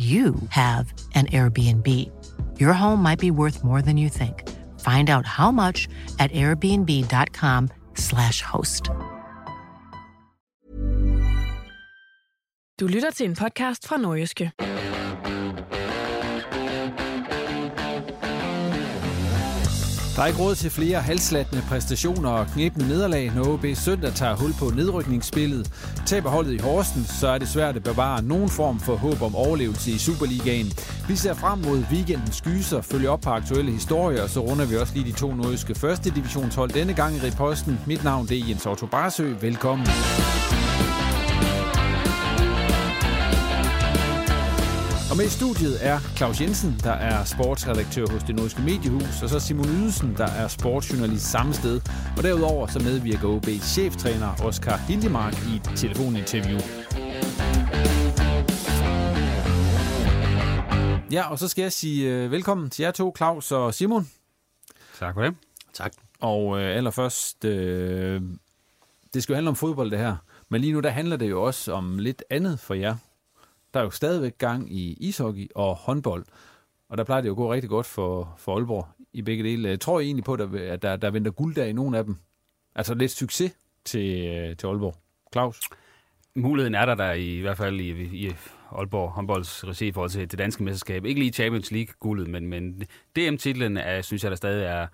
you have an Airbnb. Your home might be worth more than you think. Find out how much at airbnb.com/host. Du lytter til en podcast fra Nordjyske. Der er ikke råd til flere halsslattende præstationer og knebne nederlag, når OB søndag tager hul på nedrykningsspillet. Taber holdet i Horsens, så er det svært at bevare nogen form for håb om overlevelse i Superligaen. Vi ser frem mod weekendens gyser, følger op på aktuelle historier, og så runder vi også lige de to nordjyske første divisionshold denne gang i reposten. Mit navn er Jens Otto Barsø. Velkommen. Og med i studiet er Claus Jensen, der er sportsredaktør hos Det Nordjyske Mediehus, og så Simon Ydelsen, der er sportsjournalist samme sted. Og derudover så medvirker OB's cheftræner Oskar Hildemark i et telefoninterview. Ja, og så skal jeg sige velkommen til jer to, Claus og Simon. Tak for det. Tak. Og allerførst, det skal jo handle om fodbold det her, men lige nu der handler det jo også om lidt andet for jer. Der er jo stadigvæk gang i ishockey og håndbold, og der plejer det jo at gå rigtig godt for Aalborg i begge dele. Tror I egentlig på, at der venter guld der i nogle af dem? Altså lidt succes til Aalborg. Claus? Muligheden er der i hvert fald i Aalborg håndbolds regi i forhold til det danske mesterskab. Ikke lige Champions League-guldet, men DM-titlen synes jeg, der stadig er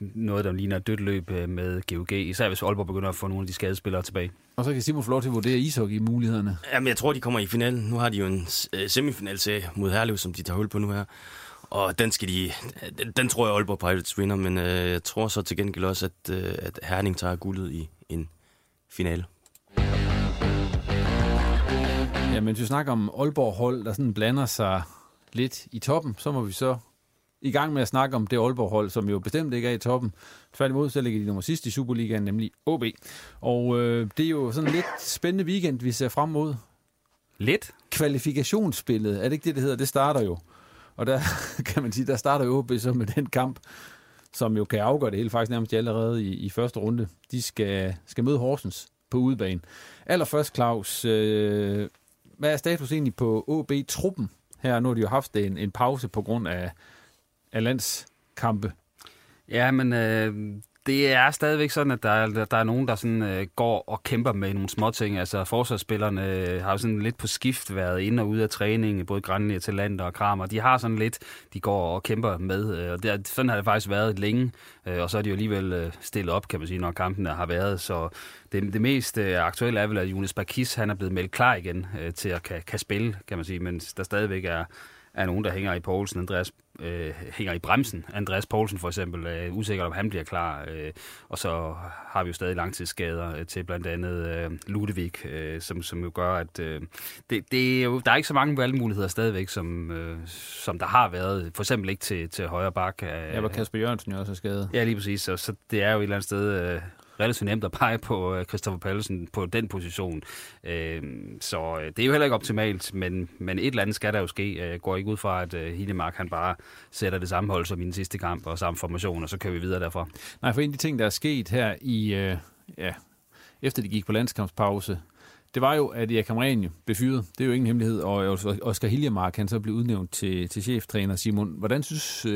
noget, der ligner et dødt løb med GOG, især hvis Aalborg begynder at få nogle af de skadespillere tilbage. Og så kan Simon få lov til at vurdere ishockey-mulighederne. Jamen, jeg tror, de kommer i finalen. Nu har de jo en semifinalserie mod Herlev, som de tager hul på nu her. Og den tror jeg, Aalborg Pirates vinder, men jeg tror så til gengæld også, at Herning tager guldet i en finale. Ja, men hvis vi snakker om Aalborg-hold, der sådan blander sig lidt i toppen, så må vi så i gang med at snakke om det Aalborg-hold, som jo bestemt ikke er i toppen. Tværtimod, så ligger de nummer sidst i Superligaen, nemlig OB. Og det er jo sådan lidt spændende weekend, vi ser frem mod. Lidt? Kvalifikationsspillet, er det ikke det hedder? Det starter jo. Og der kan man sige, der starter jo OB så med den kamp, som jo kan afgøre det hele faktisk nærmest allerede i første runde. De skal møde Horsens på udebane. Allerførst, Claus, hvad er status egentlig på OB-truppen her? Nu har de jo haft en pause på grund af landskampe. Ja, men det er stadigvæk sådan, at der er nogen, der sådan, går og kæmper med nogle småting. Altså forsvarsspillerne har jo sådan lidt på skift været ind og ude af træning, både Granli, Talander og Kramer. De har sådan lidt, de går og kæmper med. Og sådan har det faktisk været længe, og så er de jo alligevel stillet op, kan man sige, når kampen har været. Så det mest aktuelle er vel, at Jonas Bakis, han er blevet meldt klar igen til at kan spille, kan man sige, men der stadigvæk er nogen, der hænger i Poulsen, Andreas hænger i bremsen. Andreas Poulsen for eksempel er usikker, om han bliver klar. Og så har vi jo stadig langtidsskader til blandt andet Ludvig, som jo gør, at det er jo, der er ikke så mange valgmuligheder stadigvæk, som der har været. For eksempel ikke til højre bak. Ja, hvor Kasper Jørgensen jo også er skadet. Ja, lige præcis. Så det er jo et eller andet sted relativt nemt at pege på Christoffer Pallesen på den position. Så det er jo heller ikke optimalt, men et eller andet skal der jo ske. Jeg går ikke ud fra, at Hildemark han bare sætter det samme hold som i den sidste kamp og samme formation, og så kører vi videre derfra. Nej, for en af de ting, der er sket her i... efter de gik på landskampspause, det var jo, at Erik Hamrén blev fyret. Det er jo ingen hemmelighed, og Oskar Hiljemark han så blev udnævnt til cheftræner. Simon, hvordan synes...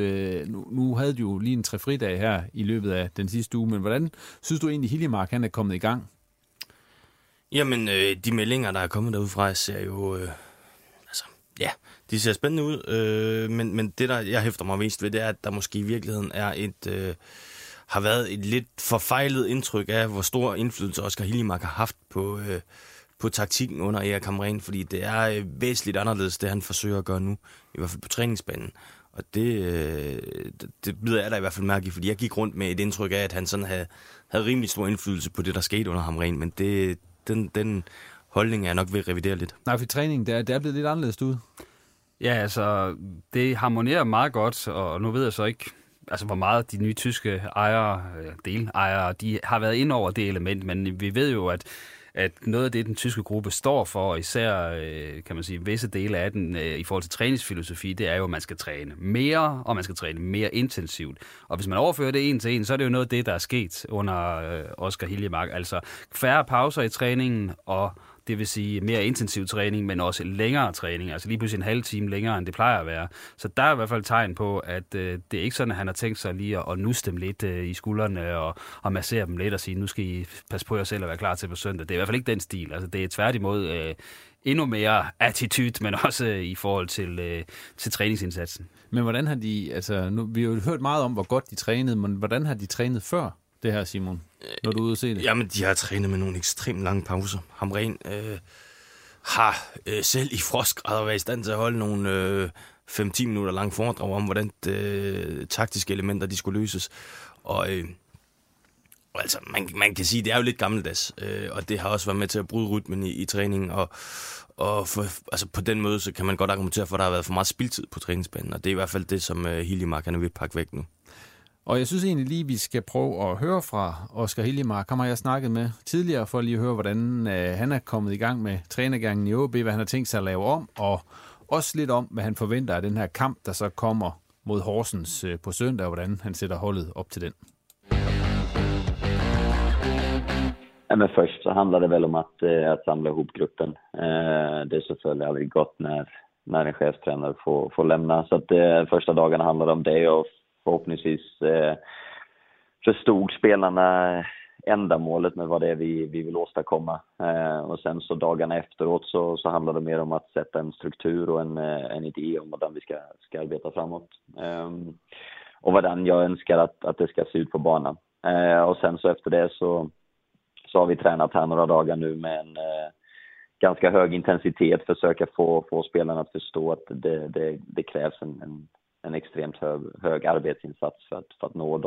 nu havde du jo lige en 3 fridage her i løbet af den sidste uge, men hvordan synes du egentlig, Hiljemark han er kommet i gang? Jamen, de meldinger, der er kommet derudfra, ser jo... de ser spændende ud, men det, der jeg hæfter mig mest ved, det er, at der måske i virkeligheden er et... har været et lidt forfejlet indtryk af, hvor stor indflydelse Oskar Hiljemark har haft på taktikken under Erik Hamrén, fordi det er væsentligt anderledes, det han forsøger at gøre nu, i hvert fald på træningsbanen. Og det bider jeg da i hvert fald mærke i, fordi jeg gik rundt med et indtryk af, at han sådan havde rimelig stor indflydelse på det, der skete under Hamrén, men den holdning er jeg nok ved at revidere lidt. Nej, for træningen, det er blevet lidt anderledes ud. Ja, altså, det harmonerer meget godt, og nu ved jeg så ikke... altså hvor meget de nye tyske delejere, de har været ind over det element, men vi ved jo, at noget af det, den tyske gruppe står for, og især, kan man sige, visse dele af den i forhold til træningsfilosofi, det er jo, at man skal træne mere, og man skal træne mere intensivt. Og hvis man overfører det en til en, så er det jo noget af det, der er sket under Oskar Hiljemark. Altså færre pauser i træningen, og det vil sige mere intensiv træning, men også længere træning. Altså lige pludselig en halv time længere, end det plejer at være. Så der er i hvert fald tegn på, at det er ikke sådan, at han har tænkt sig lige at nusse dem lidt i skuldrene og massere dem lidt og sige, nu skal I passe på jer selv og være klar til på søndag. Det er i hvert fald ikke den stil. Altså det er tværtimod endnu mere attitude, men også i forhold til træningsindsatsen. Men hvordan har de, altså nu, vi har jo hørt meget om, hvor godt de trænede, men hvordan har de trænet før? Det her, Simon, når du er ude at se det? Jamen, de har trænet med nogle ekstremt lange pauser. Hamrén har selv i frostgrader været i stand til at holde nogle 5-10 minutter lange foredrag om, hvordan taktiske elementer de skulle løses. Og altså, man kan sige, det er jo lidt gammeldags, og det har også været med til at bryde rytmen i træningen. Og altså, på den måde, så kan man godt argumentere for, at der har været for meget spildtid på træningsbanen, og det er i hvert fald det, som Hiljemark er ved at pakke væk nu. Og jeg synes egentlig lige, vi skal prøve at høre fra Oskar Hiljemark. Ham har jeg snakket med tidligere, for lige at høre, hvordan han er kommet i gang med trænergangen i ÅB, hvad han har tænkt sig at lave om, og også lidt om, hvad han forventer af den her kamp, der så kommer mod Horsens på søndag, og hvordan han sætter holdet op til den. Men først så handler det vel om at samle ihop gruppen. Det er selvfølgelig aldrig godt, når en cheftræner får lämna. Så de første dagene handler om det, og förhoppningsvis förstod spelarna ändamålet med vad det är vi vill åstadkomma. Och sen så dagarna efteråt så handlar det mer om att sätta en struktur och en idé om hur vi ska arbeta framåt. Och vad jag önskar att det ska se ut på banan. Och sen så efter det så har vi tränat här några dagar nu med en ganska hög intensitet. Försöka få spelarna att förstå att det krävs en extremt hög arbetsinsats för att nå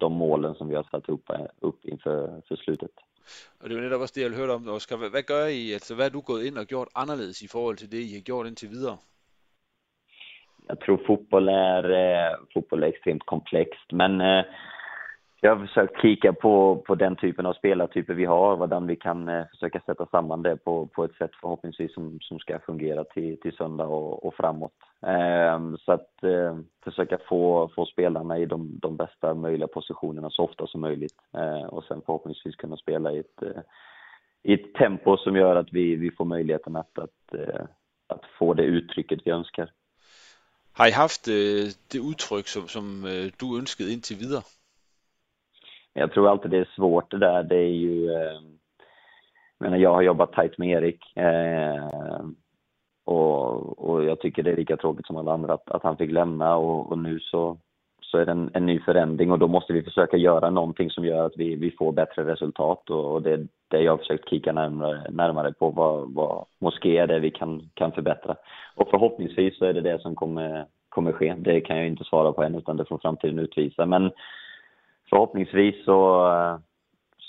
de målen som vi har satt upp inför slutet. Og det var netop også det, jeg hørte om, Oskar. Hvad gør I? Altså, hvad har du gået ind og gjort anderledes i forhold til det, I har gjort indtil videre? Jeg tror, fotboll är extremt komplext, men jag har försökt kika på den typen av spelartyper vi har, hvordan vi kan försöka sätta samman det på ett sätt förhoppningsvis som ska fungera till söndag och framåt. Så att försöka få spelarna i de bästa möjliga positionerna så ofta som möjligt, och sen förhoppningsvis kunna spela i ett tempo som gör att vi får möjligheten att få det uttrycket vi önskar. Har I haft det udtryk, som du ønskede indtil videre? Jag tror alltid det är svårt det där. Det är ju, jag har jobbat tajt med Erik och jag tycker det är lika tråkigt som alla andra att han fick lämna, och nu så är det en ny förändring, och då måste vi försöka göra någonting som gör att vi får bättre resultat, och det är det jag har försökt kika närmare på, vad måske är det vi kan förbättra, och förhoppningsvis så är det det som kommer ske. Det kan jag inte svara på än, utan det får framtiden utvisa, men forhåbningsvis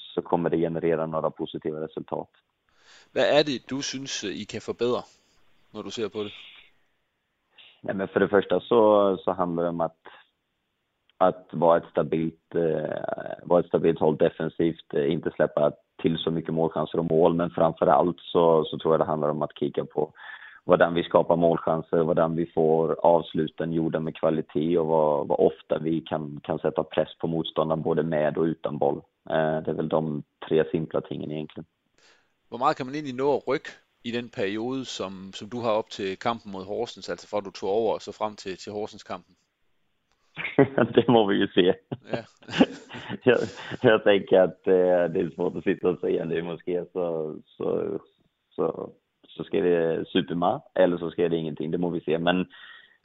så kommer det generere nogle positive resultat. Hvad er det, du synes, I kan forbedre, når du ser på det? Jamen for det første så handler det om at att vara ett stabilt håll defensivt, inte släppa till så mycket målchanser och mål, men framförallt så tror jag det handlar om att kika på vad vi skapar målchanser, vad vi får avsluten gjorda med kvalitet och vad ofta vi kan sätta press på motståndaren både med och utan boll. Det är väl de tre simpla tingen egentligen. Hvor meget kan man egentlig nå at rykke i den periode, som du har op til kampen mod Horsens, altså fra du tog over og så frem til Horsens-kampen? Det må vi jo se. Ja. jeg tænker, at det er svårt at sitte og sige nu, måske så sker det supermar, eller så sker det ingenting, det må vi se. Men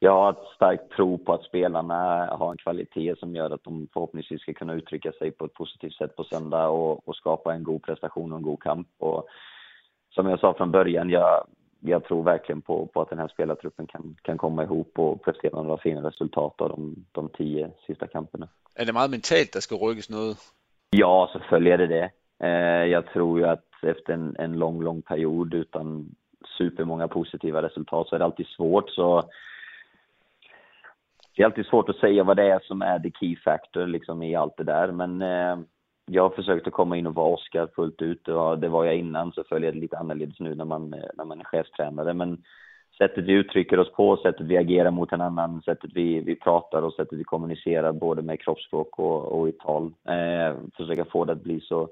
jag har ett starkt tro på att spelarna har en kvalitet som gör att de förhoppningsvis ska kunna uttrycka sig på ett positivt sätt på söndag och skapa en god prestation och en god kamp. Och som jag sa från början, jag tror verkligen på att den här spelartruppen kan komma ihop och prestera några fina resultat av de 10 sista kamperna. Är det meget mentalt der ska rykkes noget? Ja, selvfølgelig er det. Jag tror ju att efter en lång period utan supermånga positiva resultat så är det alltid svårt, så det är alltid svårt att säga vad det är som är the key factor liksom i allt det där, men jag försökte komma in och vara Oscar fullt ut, och det var jag innan, så följer det lite annorlunda nu när man är chefstränare, men sättet vi uttrycker oss på, sättet vi agerar mot en annan, sättet vi pratar och sättet vi kommunicerar både med kroppsspråk och i tal, försöka få det att bli så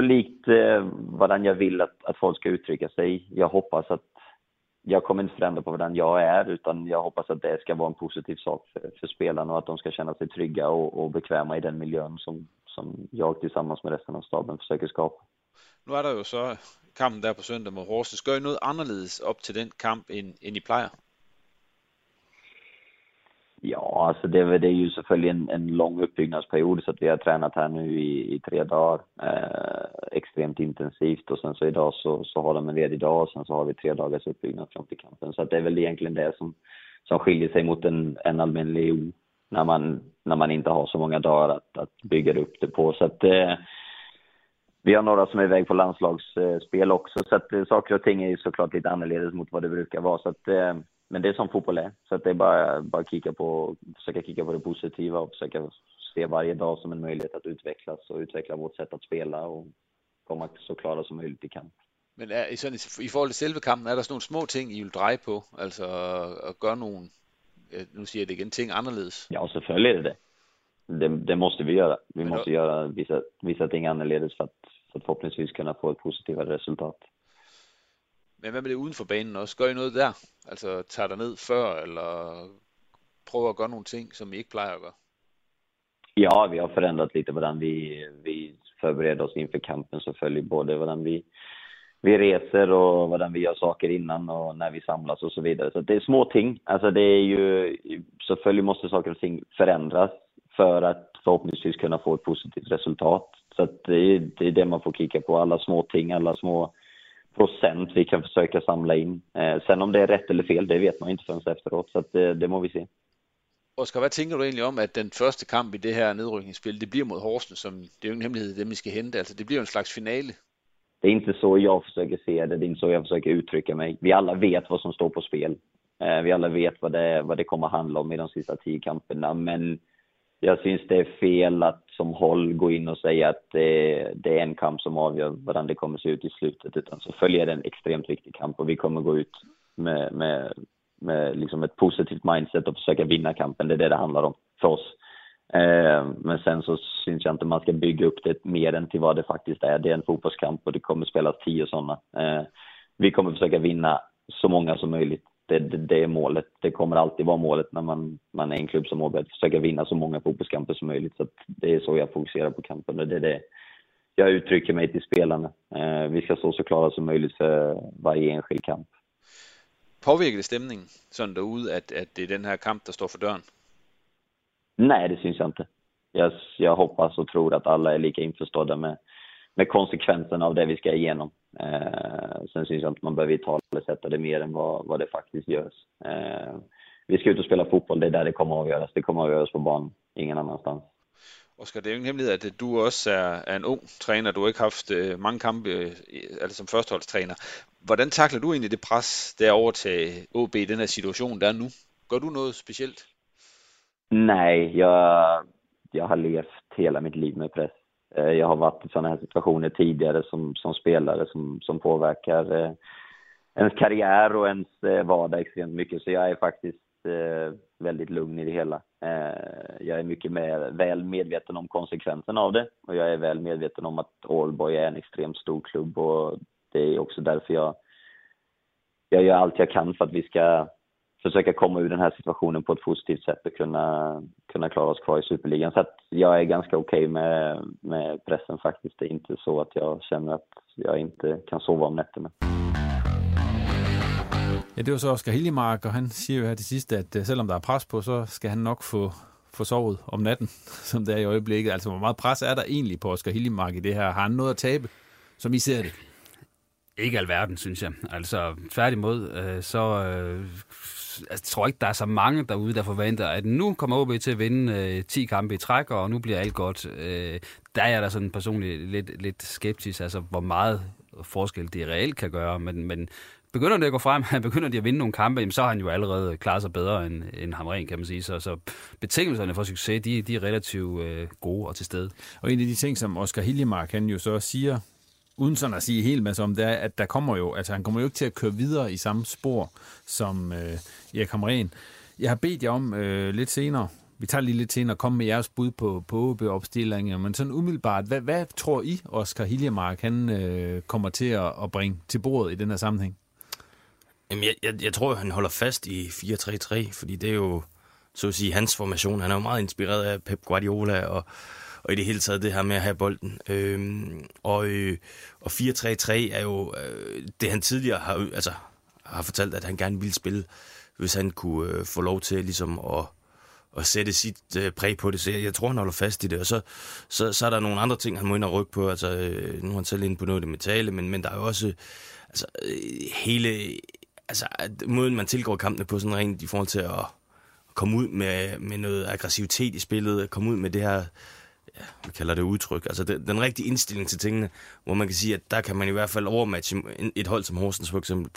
likt vad jag vill att folk ska uttrycka sig. Jag hoppas att jag kommer inte förändra på vad jag är, utan jag hoppas att det ska vara en positiv sak för spelarna och att de ska känna sig trygga och bekväma i den miljön som jag tillsammans med resten av staben försöker skapa. Nu är det ju så kampen där på söndag mot Horsens. Ska ju något annorledes upp till den kamp än I plejer? Ja, alltså det är ju såklart en lång uppbyggnadsperiod, så att vi har tränat här nu i 3 dagar extremt intensivt, och sen så idag så har de en ledig dag och sen så har vi 3 dagars uppbyggnad fram till kampen, så att det är väl egentligen det som skiljer sig mot en allmänlig O när man inte har så många dagar att bygga upp det på, så att vi har några som är iväg på landslagsspel också, så att saker och ting är såklart lite annorledes mot vad det brukar vara, så att men det är som fotboll är, så att det är bara försöka kika på det positiva och försöka se varje dag som en möjlighet att utvecklas och utveckla vårt sätt att spela och komma så klara som möjligt i kamp. Men i forhold til selve kampen, er der sådan nogle små ting, I vil dreje på? Altså at gøre nogle, nu siger jeg det igen, ting anderledes? Ja, selvfølgelig er det. Det måste vi göra. Vi måste göra vissa ting annorledes för att förhoppningsvis kunna få ett positivt resultat. Men hvad med det uden for banen også? Gør I noget der? Altså tager der ned før, eller prøver at gøre nogle ting, som I ikke plejer at gøre? Ja, vi har forandret lidt, hvordan vi forbereder os inden for kampen selvfølgelig. Både hvordan vi reser, og hvordan vi gør saker innan, og når vi samlas og så videre. Så det er små ting. Altså det er jo, selvfølgelig måste saker og ting förändras för att förhoppningsvis kunna få et positivt resultat. Så att det er det man får kika på. Alla små ting, alla små procent vi kan försöka samla in. Sen om det är rätt eller fel, det vet man inte förrän efteråt, så att det må vi se. Oskar, hvad tænker du egentlig om, at den første kamp i det her nedrykningsspil, det bliver mod Horsens, som det er jo ingen hemmelighed, dem I skal hente, altså det bliver en slags finale? Det er ikke så jeg försöker se det, det er ikke så jeg försöker uttrycka mig. Vi alla vet vad som står på spel. Vi alla vet vad det kommer handla om i de sista 10 kamperna, men jag syns det är fel att som håll gå in och säga att det är en kamp som avgör hvordan det kommer se ut i slutet, utan så följer det en extremt viktig kamp och vi kommer gå ut med liksom ett positivt mindset och försöka vinna kampen. Det är det handlar om för oss. Men sen så syns jag inte man ska bygga upp det mer än till vad det faktiskt är. Det är en fotbollskamp och det kommer spelas 10 sådana. Vi kommer försöka vinna så många som möjligt. Det är målet. Det kommer alltid vara målet när man är en klubb som målet. Försöka vinna så många fotbollskamper som möjligt. Så att det är så jag fokuserar på kampen. Och det är det jag uttrycker mig till spelarna. Vi ska så klara som möjligt för varje enskild kamp. Påvirker det stämningen sådan derude, att det är den här kamp som står för dörren? Nej, det syns jag inte. Jag hoppas och tror att alla är lika införstådda med konsekvenserna av det vi ska igenom. Sen syns jag inte man behöver talesätta det mer än vad det faktiskt görs. Vi ska ut och spela fotboll, det är där det kommer att avgöras. Det kommer att avgöras på banan, ingen annanstans. Oskar, det er jo ingen hemmelighed, at du også er en ung træner. Du har ikke haft mange kampe altså som førsteholdstræner. Hvordan takler du egentlig det pres derovre til OB i den her situation, der er nu? Gør du noget specielt? Nej, jag har levt hela mitt liv med press. Jag har varit i sådana här situationer tidigare som spelare som påverkar ens karriär och ens vardag extremt mycket. Så jag är faktiskt väldigt lugn i det hela. Jag är mycket väl medveten om konsekvenserna av det. Och jag är väl medveten om att Allboy är en extremt stor klubb. Och det är också därför jag gör allt jag kan för att vi ska försöka komma ur den här situationen på ett positivt sätt och kunna klara oss kvar i Superligan. Så att jag är ganska okej med pressen faktiskt. Det är inte så att jag känner att jag inte kan sova om nätterna. Ja, det var så Oskar Hiljemark, og han siger jo her til sidst, at selvom der er pres på, så skal han nok få sovet om natten, som det er i øjeblikket. Altså, hvor meget pres er der egentlig på Oskar Hiljemark i det her? Har han noget at tabe, som I ser det? Ikke alverden, synes jeg. Altså, tværtimod, jeg tror ikke, der er så mange derude, der forventer, at nu kommer OB til at vinde 10 kampe i træk, og nu bliver alt godt. Der er jeg da sådan personligt lidt skeptisk, altså hvor meget forskel det reelt kan gøre, men begynder det at gå frem, begynder de at vinde nogle kampe, så har han jo allerede klaret sig bedre end Hamren, kan man sige. Så betingelserne for succes, de er relativt gode og til stede. Og en af de ting, som Oskar Hiljemark, han jo så siger, uden sådan at sige helt masse om, det er, at han kommer jo ikke til at køre videre i samme spor som Erik Hamren. Jeg har bedt jer om lidt senere, vi tager lige lidt senere, at komme med jeres bud på OB-opstillingen, men sådan umiddelbart, hvad tror I, Oskar Hiljemark, han kommer til at bringe til bordet i den her sammenhæng? Jamen, jeg tror, han holder fast i 4-3-3, fordi det er jo, så at sige, hans formation. Han er jo meget inspireret af Pep Guardiola og i det hele taget det her med at have bolden. Og 4-3-3 er jo det, han tidligere har fortalt, at han gerne ville spille, hvis han kunne få lov til ligesom at sætte sit præg på det. Så jeg tror, han holder fast i det. Og så er der nogle andre ting, han må ind og rykke på. Altså, nu er han selv inde på noget af det mentale, men der er jo også hele... Altså, måden man tilgår kampene på sådan rent i forhold til at komme ud med noget aggressivitet i spillet, at komme ud med det her, ja, vi kalder det udtryk, altså den rigtige indstilling til tingene, hvor man kan sige, at der kan man i hvert fald overmatche et hold som Horsens for eksempel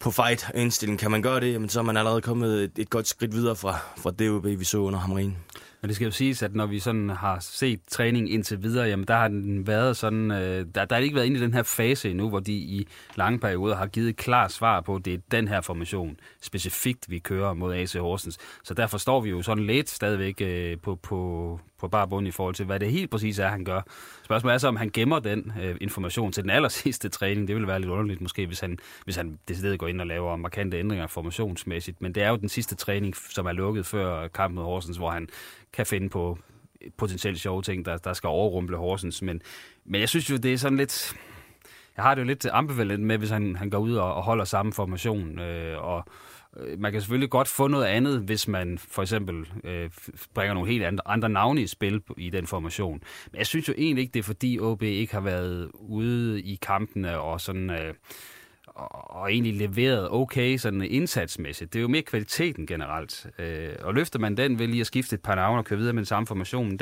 på fight-indstillingen. Kan man gøre det, jamen, så er man allerede kommet et godt skridt videre fra DOB, vi så under Hamrin. Men det skal jo siges, at når vi sådan har set træning indtil videre, jamen der har den været sådan, der har ikke været inde i den her fase endnu, hvor de i lange perioder har givet klar svar på, at det er den her formation specifikt, vi kører mod AC Horsens. Så derfor står vi jo sådan lidt stadigvæk på bare bund i forhold til, hvad det helt præcis er, han gør. Spørgsmålet er så, om han gemmer den information til den allersidste træning. Det ville være lidt underligt måske, hvis han decideret går ind og laver markante ændringer formationsmæssigt. Men det er jo den sidste træning, som er lukket før kampen mod Horsens, hvor han kan finde på potentielt sjove ting, der skal overrumple Horsens. Men jeg synes jo, det er sådan lidt... Jeg har det jo lidt ambivalent med, hvis han går ud og holder samme formation. Og man kan selvfølgelig godt få noget andet, hvis man for eksempel bringer nogle helt andre navne i spil i den formation. Men jeg synes jo egentlig ikke, det er fordi OB ikke har været ude i kampene og sådan... og egentlig leveret okay sådan indsatsmæssigt. Det er jo mere kvaliteten generelt. Og løfter man den ved lige at skifte et par navne og køre videre med den samme formation,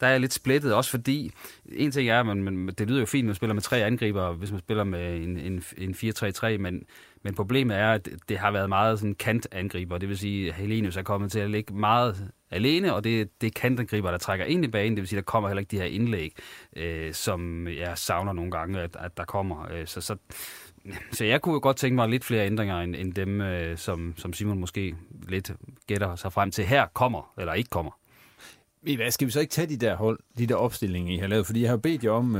der er jeg lidt splittet, også fordi en ting er, men det lyder jo fint, når man spiller med tre angribere, hvis man spiller med en 4-3-3, men problemet er, at det har været meget sådan kantangriber. Det vil sige, at Helenius er kommet til at ligge meget alene, og det er kantangriber, der trækker ind i banen. Det vil sige, at der kommer heller ikke de her indlæg, som jeg savner nogle gange, at der kommer. Så jeg kunne jo godt tænke mig lidt flere ændringer end dem, som Simon måske lidt gætter sig frem til. Her kommer, eller ikke kommer. Hvad, skal vi så ikke tage de der opstillinger, I har lavet? Fordi jeg har bedt jer om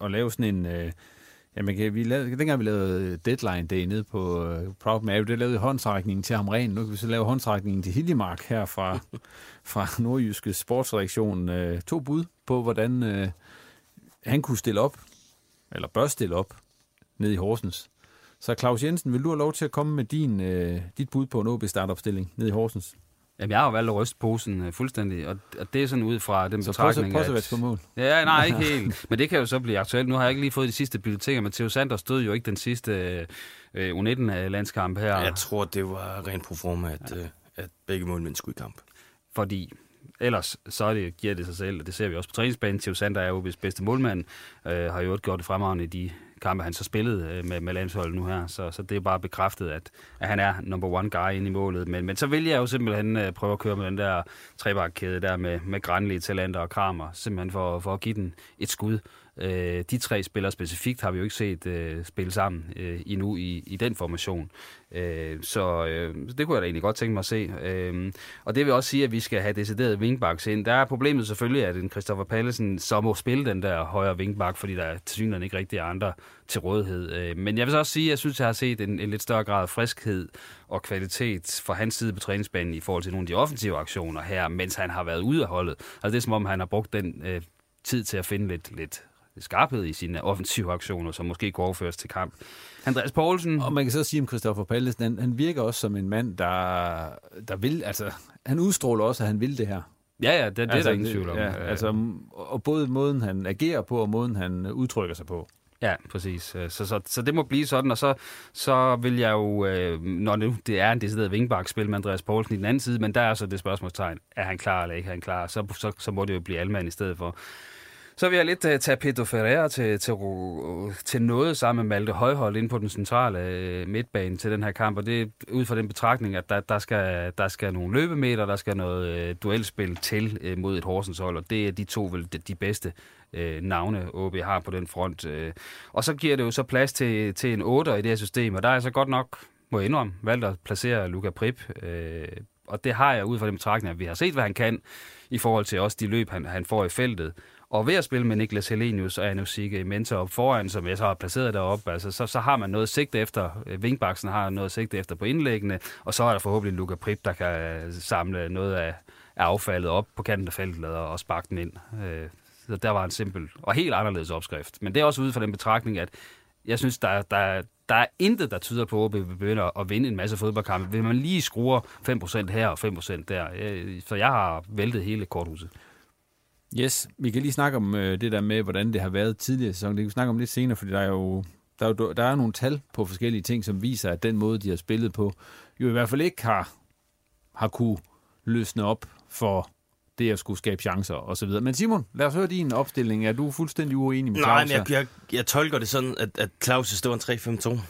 at lave sådan en... dengang vi lavede Deadline Day nede på Proud Mary, det lavede håndtrækningen til Hamren. Nu kan vi så lave håndtrækningen til Hiljemark her fra Nordjyske Sportsredaktion. To bud på, hvordan han kunne stille op, eller bør stille op, nede i Horsens. Så Claus Jensen, vil du have lov til at komme med dit bud på en OB-startopstilling nede i Horsens? Jamen, jeg har jo valgt at ryste posen fuldstændig, og det er sådan ud fra den betragtning, at... Så prøv at mål. Ja, nej, ikke helt. Men det kan jo så blive aktuelt. Nu har jeg ikke lige fået de sidste biblioteker, men Theo Sanders stod jo ikke den sidste U19-landskamp her. Jeg tror, det var rent pro forma, at begge målmænd skulle i kamp. Fordi... Ellers så giver det sig selv, og det ser vi også på træningsbanen. Theo Sander er OB's bedste målmand, har jo gjort det fremragende i de kampe, han så spillede med landsholdet nu her. Så det er bare bekræftet, at han er number one guy inde i målet. Men så vil jeg jo simpelthen prøve at køre med den der trebakkæde der med Granli, Talander og Kramer, simpelthen for at give den et skud. De tre spillere specifikt har vi jo ikke set spille sammen endnu i den formation. Så det kunne jeg da egentlig godt tænke mig at se. Og det vil også sige, at vi skal have decideret wingbacks ind. Der er problemet selvfølgelig, at en Christoffer Pallesen så må spille den der højre wingback, fordi der tilsyneladende ikke rigtig er andre til rådighed. Men jeg vil så også sige, at jeg synes, at jeg har set en lidt større grad af friskhed og kvalitet fra hans side på træningsbanen i forhold til nogle af de offensive aktioner her, mens han har været ude af holdet. Altså det er som om, han har brugt den tid til at finde lidt skarphed i sine offensive aktioner, som måske går overføres til kamp. Andreas Poulsen. Og man kan så sige om Christoffer Pallesen, han virker også som en mand, der vil, altså han udstråler også, at han vil det her. Ja, det er der ingen tvivl om. Ja, altså, og både måden, han agerer på, og måden, han udtrykker sig på. Ja, præcis. Så det må blive sådan, og så vil jeg jo, når det er en decideret wingback-spil med Andreas Poulsen i den anden side, men der er så det spørgsmålstegn, er han klar eller ikke er han klar? Så må det jo blive Almand i stedet for. Så vil jeg lidt tage Pedro Ferreira til noget sammen med Malte Højhold ind på den centrale midtbane til den her kamp, og det er ud fra den betragtning, at der skal nogle løbemeter, der skal noget duelspil til mod et Horsenshold, og det er de to vel de bedste navne, OB har på den front. Og så giver det jo så plads til en 8'er i det her system, og der er så godt nok, må jeg indrømme, valgt at placere Luka Prip, og det har jeg ud fra den betragtning, at vi har set, hvad han kan i forhold til også de løb, han får i feltet. Og ved at spille med Niklas Helenius og Anusike Mentor op foran, som jeg så har placeret deroppe, altså, så har man noget sigt efter, wingbacksen har noget sigt efter på indlæggene, og så er der forhåbentlig Luka Prip, der kan samle noget af affaldet op på kanten af feltet og sparke den ind. Så der var en simpel og helt anderledes opskrift. Men det er også ud fra den betragtning, at jeg synes, der er intet, der tyder på, at vi begynder at vinde en masse fodboldkampe, hvis man lige skruer 5% her og 5% der. Så jeg har væltet hele korthuset. Yes, vi kan lige snakke om det der med, hvordan det har været tidligere sæson. Det kan vi snakke om lidt senere, fordi der er nogle tal på forskellige ting, som viser, at den måde, de har spillet på, jo i hvert fald ikke har kunne løsne op for det at skulle skabe chancer og så videre. Men Simon, lad os høre din opstilling. Er du fuldstændig uenig med Claus? Nej, men jeg tolker det sådan, at Claus stod en 3-5-2.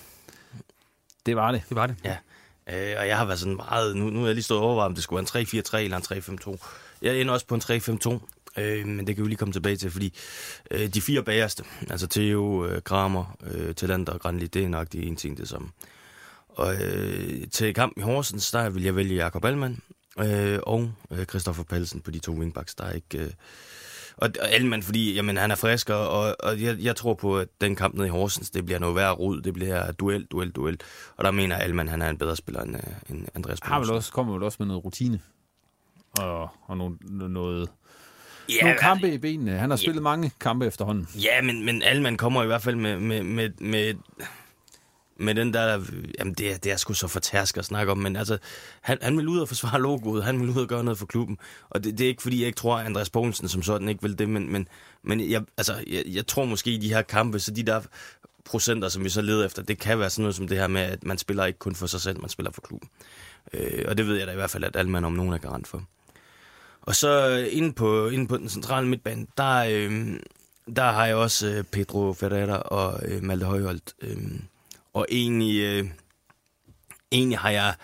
Det var det. Ja. Og jeg har været sådan meget... Nu er jeg lige stået overvejet, om det skulle være en 3-4-3 eller en 3-5-2. Jeg ender også på en 3-5-2. Men det kan vi lige komme tilbage til, fordi de fire bagerste, altså Theo, Kramer, Talander og Granli, det er nok de ene ting det samme. Og til kampen i Horsens, der vil jeg vælge Jakob Almand og Christoffer Pallesen på de to wingbacks. Der er ikke... Og Almand, fordi jamen, han er frisk, og jeg tror på, at den kamp nede i Horsens, det bliver noget værre rod, det bliver duel. Og der mener Almand, han er en bedre spiller end Andreas Poulsen. Kommer vel også med noget rutine og noget... Ja, nogle kampe i benene. Han har spillet mange kampe efterhånden. Ja, men Almand kommer i hvert fald med den der... Jamen, det er sgu så fortærsk at snakke om, men altså, han vil ud og forsvare logoet, han vil ud og gøre noget for klubben. Og det er ikke, fordi jeg ikke tror, at Andreas Poulsen som sådan ikke vil det, men jeg tror måske i de her kampe, så de der procenter, som vi så leder efter, det kan være sådan noget som det her med, at man spiller ikke kun for sig selv, man spiller for klubben. Og det ved jeg da i hvert fald, at Almand om nogen er garant for. Og så inde på den centrale midtbane, der har jeg også Pedro Ferreira og Malte Højholdt. Og egentlig har jeg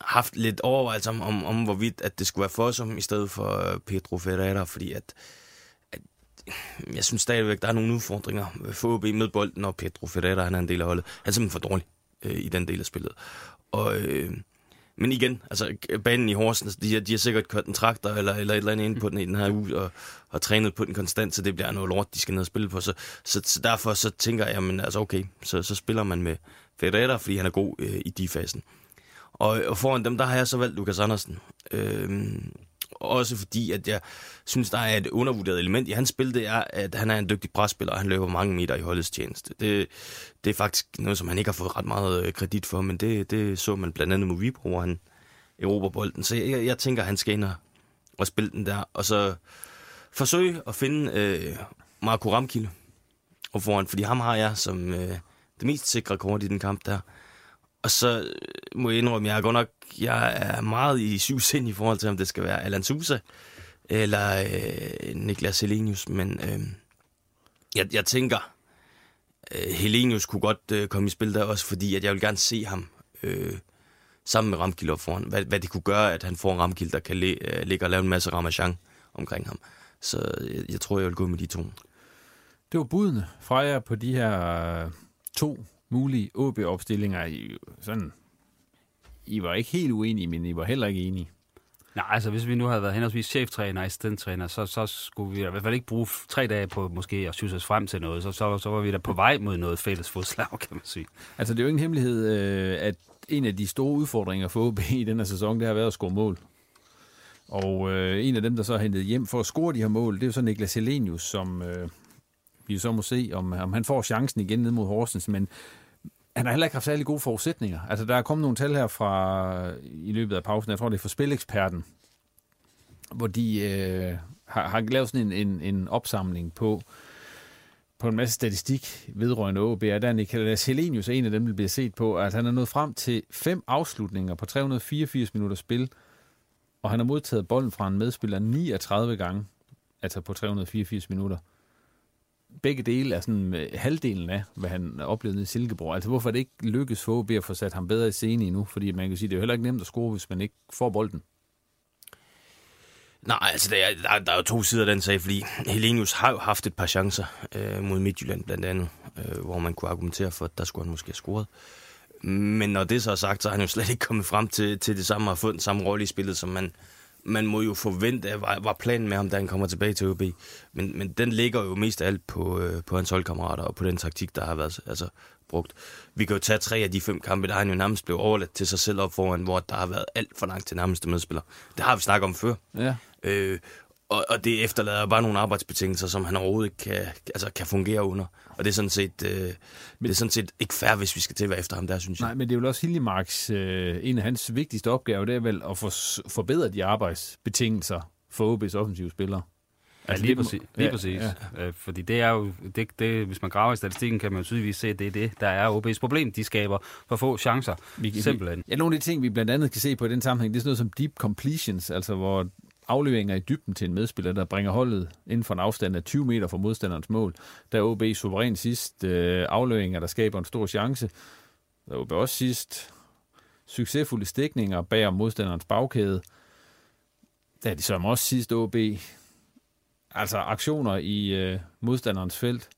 haft lidt overvejelse om hvorvidt at det skulle være Fossum i stedet for Pedro Ferreira, fordi at jeg synes stadigvæk, der er nogle udfordringer for OB med bolden, når Pedro Ferreira han er en del af holdet. Han er simpelthen for dårlig i den del af spillet. Og... Men igen, altså banen i Horsens, de har sikkert kørt en traktor eller et eller andet ind på den i den her uge, og har trænet på den konstant, så det bliver noget lort, de skal ned og spille på. Så derfor så tænker jeg, men altså okay, så spiller man med Ferreira, fordi han er god i de fasen. Og foran dem, der har jeg så valgt Lukas Andersen. Også fordi, at jeg synes, der er et undervurderet element i hans spil, det er, at han er en dygtig presspiller, og han løber mange meter i holdets tjeneste. Det er faktisk noget, som han ikke har fået ret meget kredit for, men det så man blandt andet med Vibro, hvor han erobrer bolden. Så jeg tænker, han skal ind og spille den der, og så forsøge at finde Marco Ramkilde op foran, fordi ham har jeg som det mest sikre kort i den kamp der. Og så må jeg indrømme, jeg er meget i syvsind i forhold til, om det skal være Alan Sousa eller Niklas Helenius. Men jeg tænker, Helenius kunne godt komme i spil der også, fordi at jeg vil gerne se ham sammen med Ramkild op foran. Hvad det kunne gøre, at han får Ramkild, der kan ligge og lave en masse ramachan omkring ham. Så jeg tror, jeg vil gå med de to. Det var budene fra jer på de her to mulige OB-opstillinger. I var ikke helt uenige, men I var heller ikke enige. Nej, altså hvis vi nu havde været henholdsvis cheftræner og assistenttræner, så skulle vi i hvert fald ikke bruge 3 dage på måske at synes os frem til noget. Så var vi da på vej mod noget fælles fodslag, kan man sige. Altså det er jo ingen hemmelighed, at en af de store udfordringer for OB i den her sæson, det har været at score mål. Og en af dem, der så er hentet hjem for at score de her mål, det er jo så Niklas Helenius, som vi så må se, om han får chancen igen ned mod Horsens, men han har heller ikke haft særlig gode forudsætninger. Altså, der er kommet nogle tal her fra i løbet af pausen, jeg tror, det er fra Spileksperten, hvor de har lavet sådan en opsamling på en masse statistik vedrørende OB. Der er Niklas Helenius, en af dem, der bliver set på, at han er nået frem til 5 afslutninger på 384 minutter spil, og han har modtaget bolden fra en medspiller 39 gange, altså på 384 minutter. Begge dele er sådan halvdelen af, hvad han oplevede i Silkeborg. Altså hvorfor det ikke lykkes for OB at få sat ham bedre i scene endnu? Fordi man kan sige, det er jo heller ikke nemt at score, hvis man ikke får bolden. Nej, altså der er jo to sider af den sag, fordi Helenius har jo haft et par chancer mod Midtjylland blandt andet, hvor man kunne argumentere for, at der skulle han måske have scoret. Men når det så er sagt, så er han jo slet ikke kommet frem til det samme og har fået den samme rolle i spillet, som man må jo forvente, var planen med ham, da han kommer tilbage til OB. Men den ligger jo mest af alt på hans holdkammerater og på den taktik, der har været brugt. Vi kan jo tage 3 af de 5 kampe, der han jo nærmest blev overladt til sig selv op foran, hvor der har været alt for langt til nærmeste medspiller. Det har vi snakket om før. Ja. Og det efterlader bare nogle arbejdsbetingelser, som han overhovedet ikke kan fungere under. Og det er sådan set, ikke fair, hvis vi skal til at være efter ham der, synes jeg. Nej, men det er jo også Hiljemarks, en af hans vigtigste opgaver, det er vel at forbedre de arbejdsbetingelser for OB's offensive spillere. Altså, lige præcis. Ja. Fordi det er jo, det, hvis man graver i statistikken, kan man jo tydeligvis se, at det er det, der er OB's problem. De skaber for få chancer, simpelthen. Ja, nogle af de ting, vi blandt andet kan se på i den sammenhæng, det er sådan noget som deep completions, altså hvor afleveringer i dybden til en medspiller, der bringer holdet inden for en afstand af 20 meter fra modstanderens mål. Der er OB suveræn sidst, afleveringer, der skaber en stor chance. Der er OB også sidst, succesfulde stikninger bag om modstanderens bagkæde. Der er de som også sidst OB. Altså aktioner i modstanderens felt,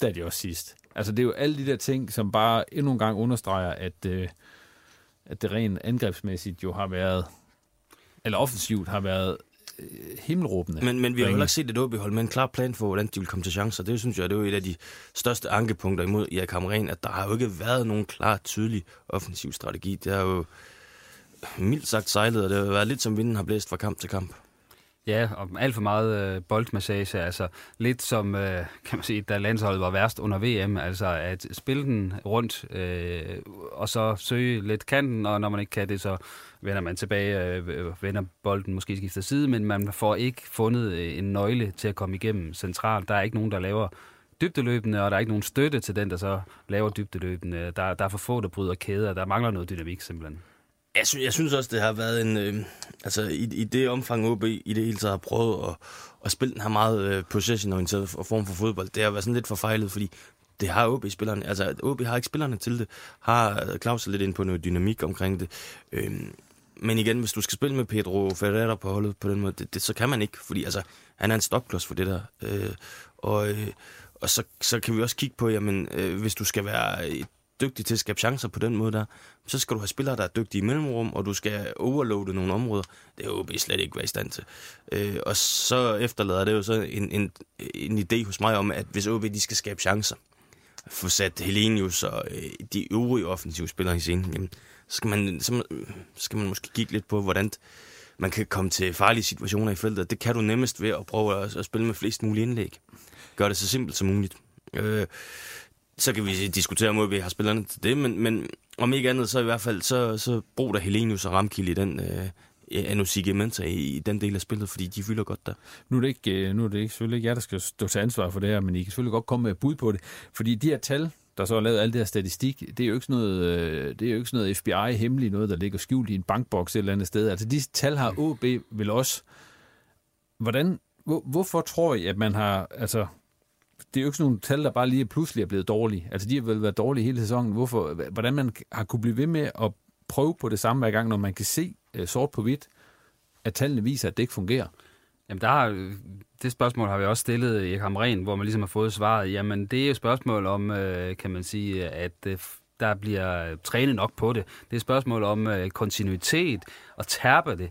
der er de også sidst. Altså det er jo alle de der ting, som bare endnu en gang understreger, at det rent angrebsmæssigt jo har været eller offensivt har været himmelråbende. Men vi har jo ikke set et OB-hold med en klar plan for, hvordan de vil komme til chancer. Det synes jeg, det er jo et af de største ankepunkter imod Erik Hamrén, at der har jo ikke været nogen klar, tydelig offensiv strategi. Det har jo mildt sagt sejlet, og det har været lidt som vinden har blæst fra kamp til kamp. Ja, og alt for meget boldmassage, altså lidt som, kan man sige, da landsholdet var værst under VM, altså at spille den rundt, og så søge lidt kanten, og når man ikke kan det, så vender man tilbage, vender bolden, måske skifter side, men man får ikke fundet en nøgle til at komme igennem centralt. Der er ikke nogen, der laver dybdeløbende, og der er ikke nogen støtte til den, der så laver dybdeløbende. Der er for få, der bryder kæder, der mangler noget dynamik simpelthen. Jeg synes også, det har været en... i det omfang, OB i det hele taget har prøvet at spille den her meget possession-orienterede form for fodbold, det har været sådan lidt forfejlet, fordi det har OB-spillerne... Altså, OB har ikke spillerne til det, har Claus lidt ind på noget dynamik omkring det. Men igen, hvis du skal spille med Pedro Ferreira på holdet på den måde, så kan man ikke, fordi altså, han er en stopklods for det der. Og så kan vi også kigge på, jamen, hvis du skal være... dygtig til at skabe chancer på den måde der, så skal du have spillere, der er dygtige i mellemrum, og du skal overloade nogle områder. Det er OB slet ikke været i stand til. Og så efterlader det jo så en idé hos mig om, at hvis OB de skal skabe chancer, få sat Helenius og de øvrige offensive spillere i scenen, jamen, så skal man måske kigge lidt på, hvordan man kan komme til farlige situationer i feltet. Det kan du nemmest ved at prøve at spille med flest mulige indlæg. Gør det så simpelt som muligt. Så kan vi diskutere, om vi har spillerne til det, men om ikke andet, så i hvert fald, så brug der Helenius og Ramkild i den Anusigimenta i den del af spillet, fordi de fylder godt der. Nu er det ikke selvfølgelig ikke jer, der skal stå til ansvar for det her, men I kan selvfølgelig godt komme med bud på det, fordi de her tal, der så er lavet al det her statistik, det er jo ikke sådan noget FBI-hemmeligt, noget, der ligger skjult i en bankboks et eller andet sted. Altså, de tal har OB vel også. Hvorfor tror I, at man har... Altså, det er jo ikke sådan nogle tal, der bare lige pludselig er blevet dårlige. Altså, de har vel været dårlige hele sæsonen. Hvordan man har kunne blive ved med at prøve på det samme hver gang, når man kan se sort på hvidt, at tallene viser, at det ikke fungerer? Jamen, det spørgsmål har vi også stillet i Kamren, hvor man ligesom har fået svaret, jamen, det er jo et spørgsmål om, kan man sige, at der bliver trænet nok på det. Det er et spørgsmål om kontinuitet og tærper det.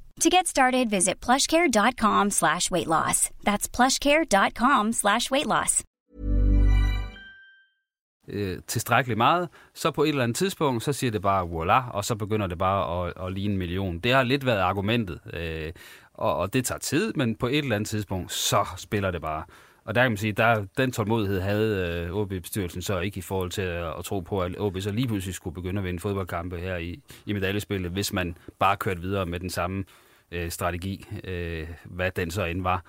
To get started, visit plushcare.com/weightloss. That's plushcare.com/weightloss. Tilstrækkeligt meget, så på et eller andet tidspunkt, så siger det bare voila, og så begynder det bare at ligne en million. Det har lidt været argumentet, og det tager tid, men på et eller andet tidspunkt, så spiller det bare. Og der kan man sige, der den tålmodighed havde OB-bestyrelsen så ikke i forhold til at tro på, at OB så lige pludselig skulle begynde at vinde fodboldkampe her i medaljespillet, hvis man bare kørte videre med den samme strategi, hvad den så end var.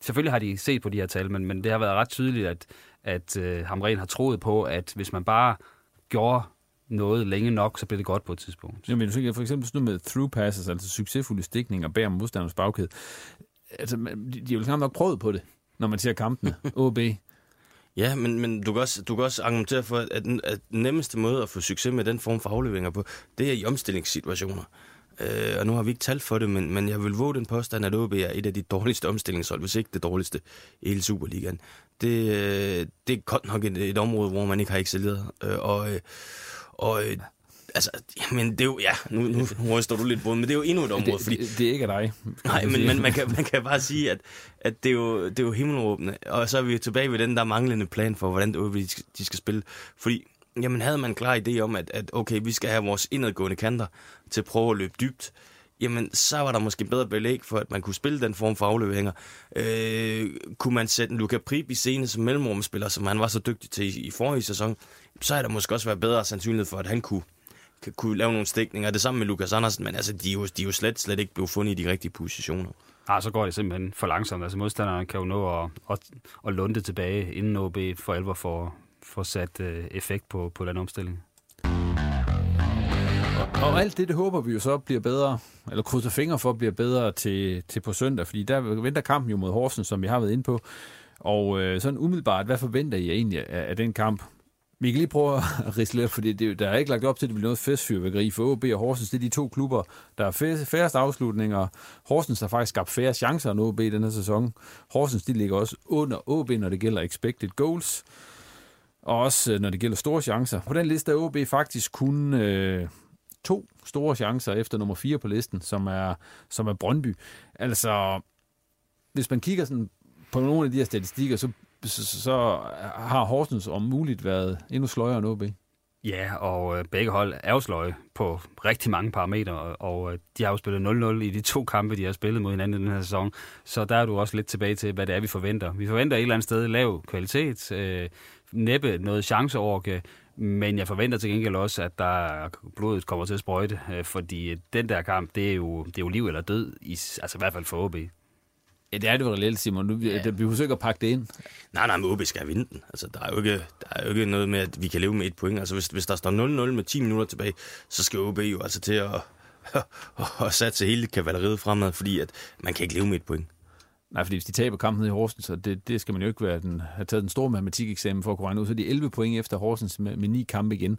Selvfølgelig har de set på de her tal, men det har været ret tydeligt, at Hamren har troet på, at hvis man bare gjorde noget længe nok, så bliver det godt på et tidspunkt. Jamen, for eksempel sådan noget med through passes, altså succesfulde stikninger bag om modstanders bagkæde. Altså, de har jo nok prøvet på det, når man ser kampene. OB. Ja, men du kan også argumentere for, at den nemmeste måde at få succes med den form for afleveringer på, det er i omstillingssituationer. Og nu har vi ikke talt for det, men jeg vil våge den påstand, at OB er et af de dårligste omstillingshold, hvis ikke det dårligste i hele Superligaen. Det er godt nok et område, hvor man ikke har excelleret. Altså, men det er jo, ja, nu ryster du lidt på, men det er jo endnu et område, fordi... Det er ikke dig. Nej, men man kan bare sige, at det er jo himmelråbende, og så er vi tilbage ved den der manglende plan for, hvordan de skal spille, fordi... Jamen, havde man en klar idé om, at okay, vi skal have vores indadgående kanter til at prøve at løbe dybt, jamen, så var der måske bedre belæg for, at man kunne spille den form for afleveringer. Kunne man sætte en Luka Prip i scene som mellemrumspiller, som han var så dygtig til i forrige sæson, så havde der måske også været bedre sandsynlighed for, at han kunne lave nogle stikninger. Det samme med Lukas Andersen, men altså, de er jo slet ikke blevet fundet i de rigtige positioner. Ah, så går det simpelthen for langsomt. Altså, modstanderne kan jo nå at lunde tilbage, inden OB for alvor får sat effekt på den omstilling. Og alt det håber vi jo så bliver bedre, eller krydser fingre for, bliver bedre til på søndag, fordi der venter kampen jo mod Horsens, som vi har været inde på. Og sådan umiddelbart, hvad forventer I egentlig af den kamp? Vi kan lige prøve at risle lidt, for der er ikke lagt op til, at det bliver noget festfyrværkeri for OB og Horsens. Det er de to klubber, der er færrest afslutninger. Horsens har faktisk skabt færre chancer end OB i den her sæson. Horsens, de ligger også under OB, når det gælder expected goals. Og også når det gælder store chancer. På den liste er OB faktisk kun to store chancer efter nummer 4 på listen, som er Brøndby. Altså, hvis man kigger sådan på nogle af de her statistikker, så har Horsens om muligt været endnu sløjere end OB. Ja, og begge hold er jo sløje på rigtig mange parametre, og de har jo spillet 0-0 i de to kampe, de har spillet mod hinanden i den her sæson. Så der er du også lidt tilbage til, hvad det er, vi forventer. Vi forventer et eller andet sted lav kvalitet, næppe noget chanceorke, men jeg forventer til gengæld også, at der blodet kommer til at sprøjte, fordi den der kamp, det er jo liv eller død, altså i hvert fald for OB. Ja, det er det jo reelt, Simon. Vi husker ikke at pakke det ind. Nej, men OB skal vinde den. Altså, der er jo ikke noget med, at vi kan leve med et point. Altså, hvis der står 0-0 med 10 minutter tilbage, så skal OB jo altså til at satse hele kavaleriet fremad, fordi at man kan ikke leve med et point. Nej, fordi hvis de taber kampen i Horsens, så det skal man jo ikke have taget den store matematikeksamen for at kunne regne ud, så er de 11 point efter Horsens med 9 kampe igen.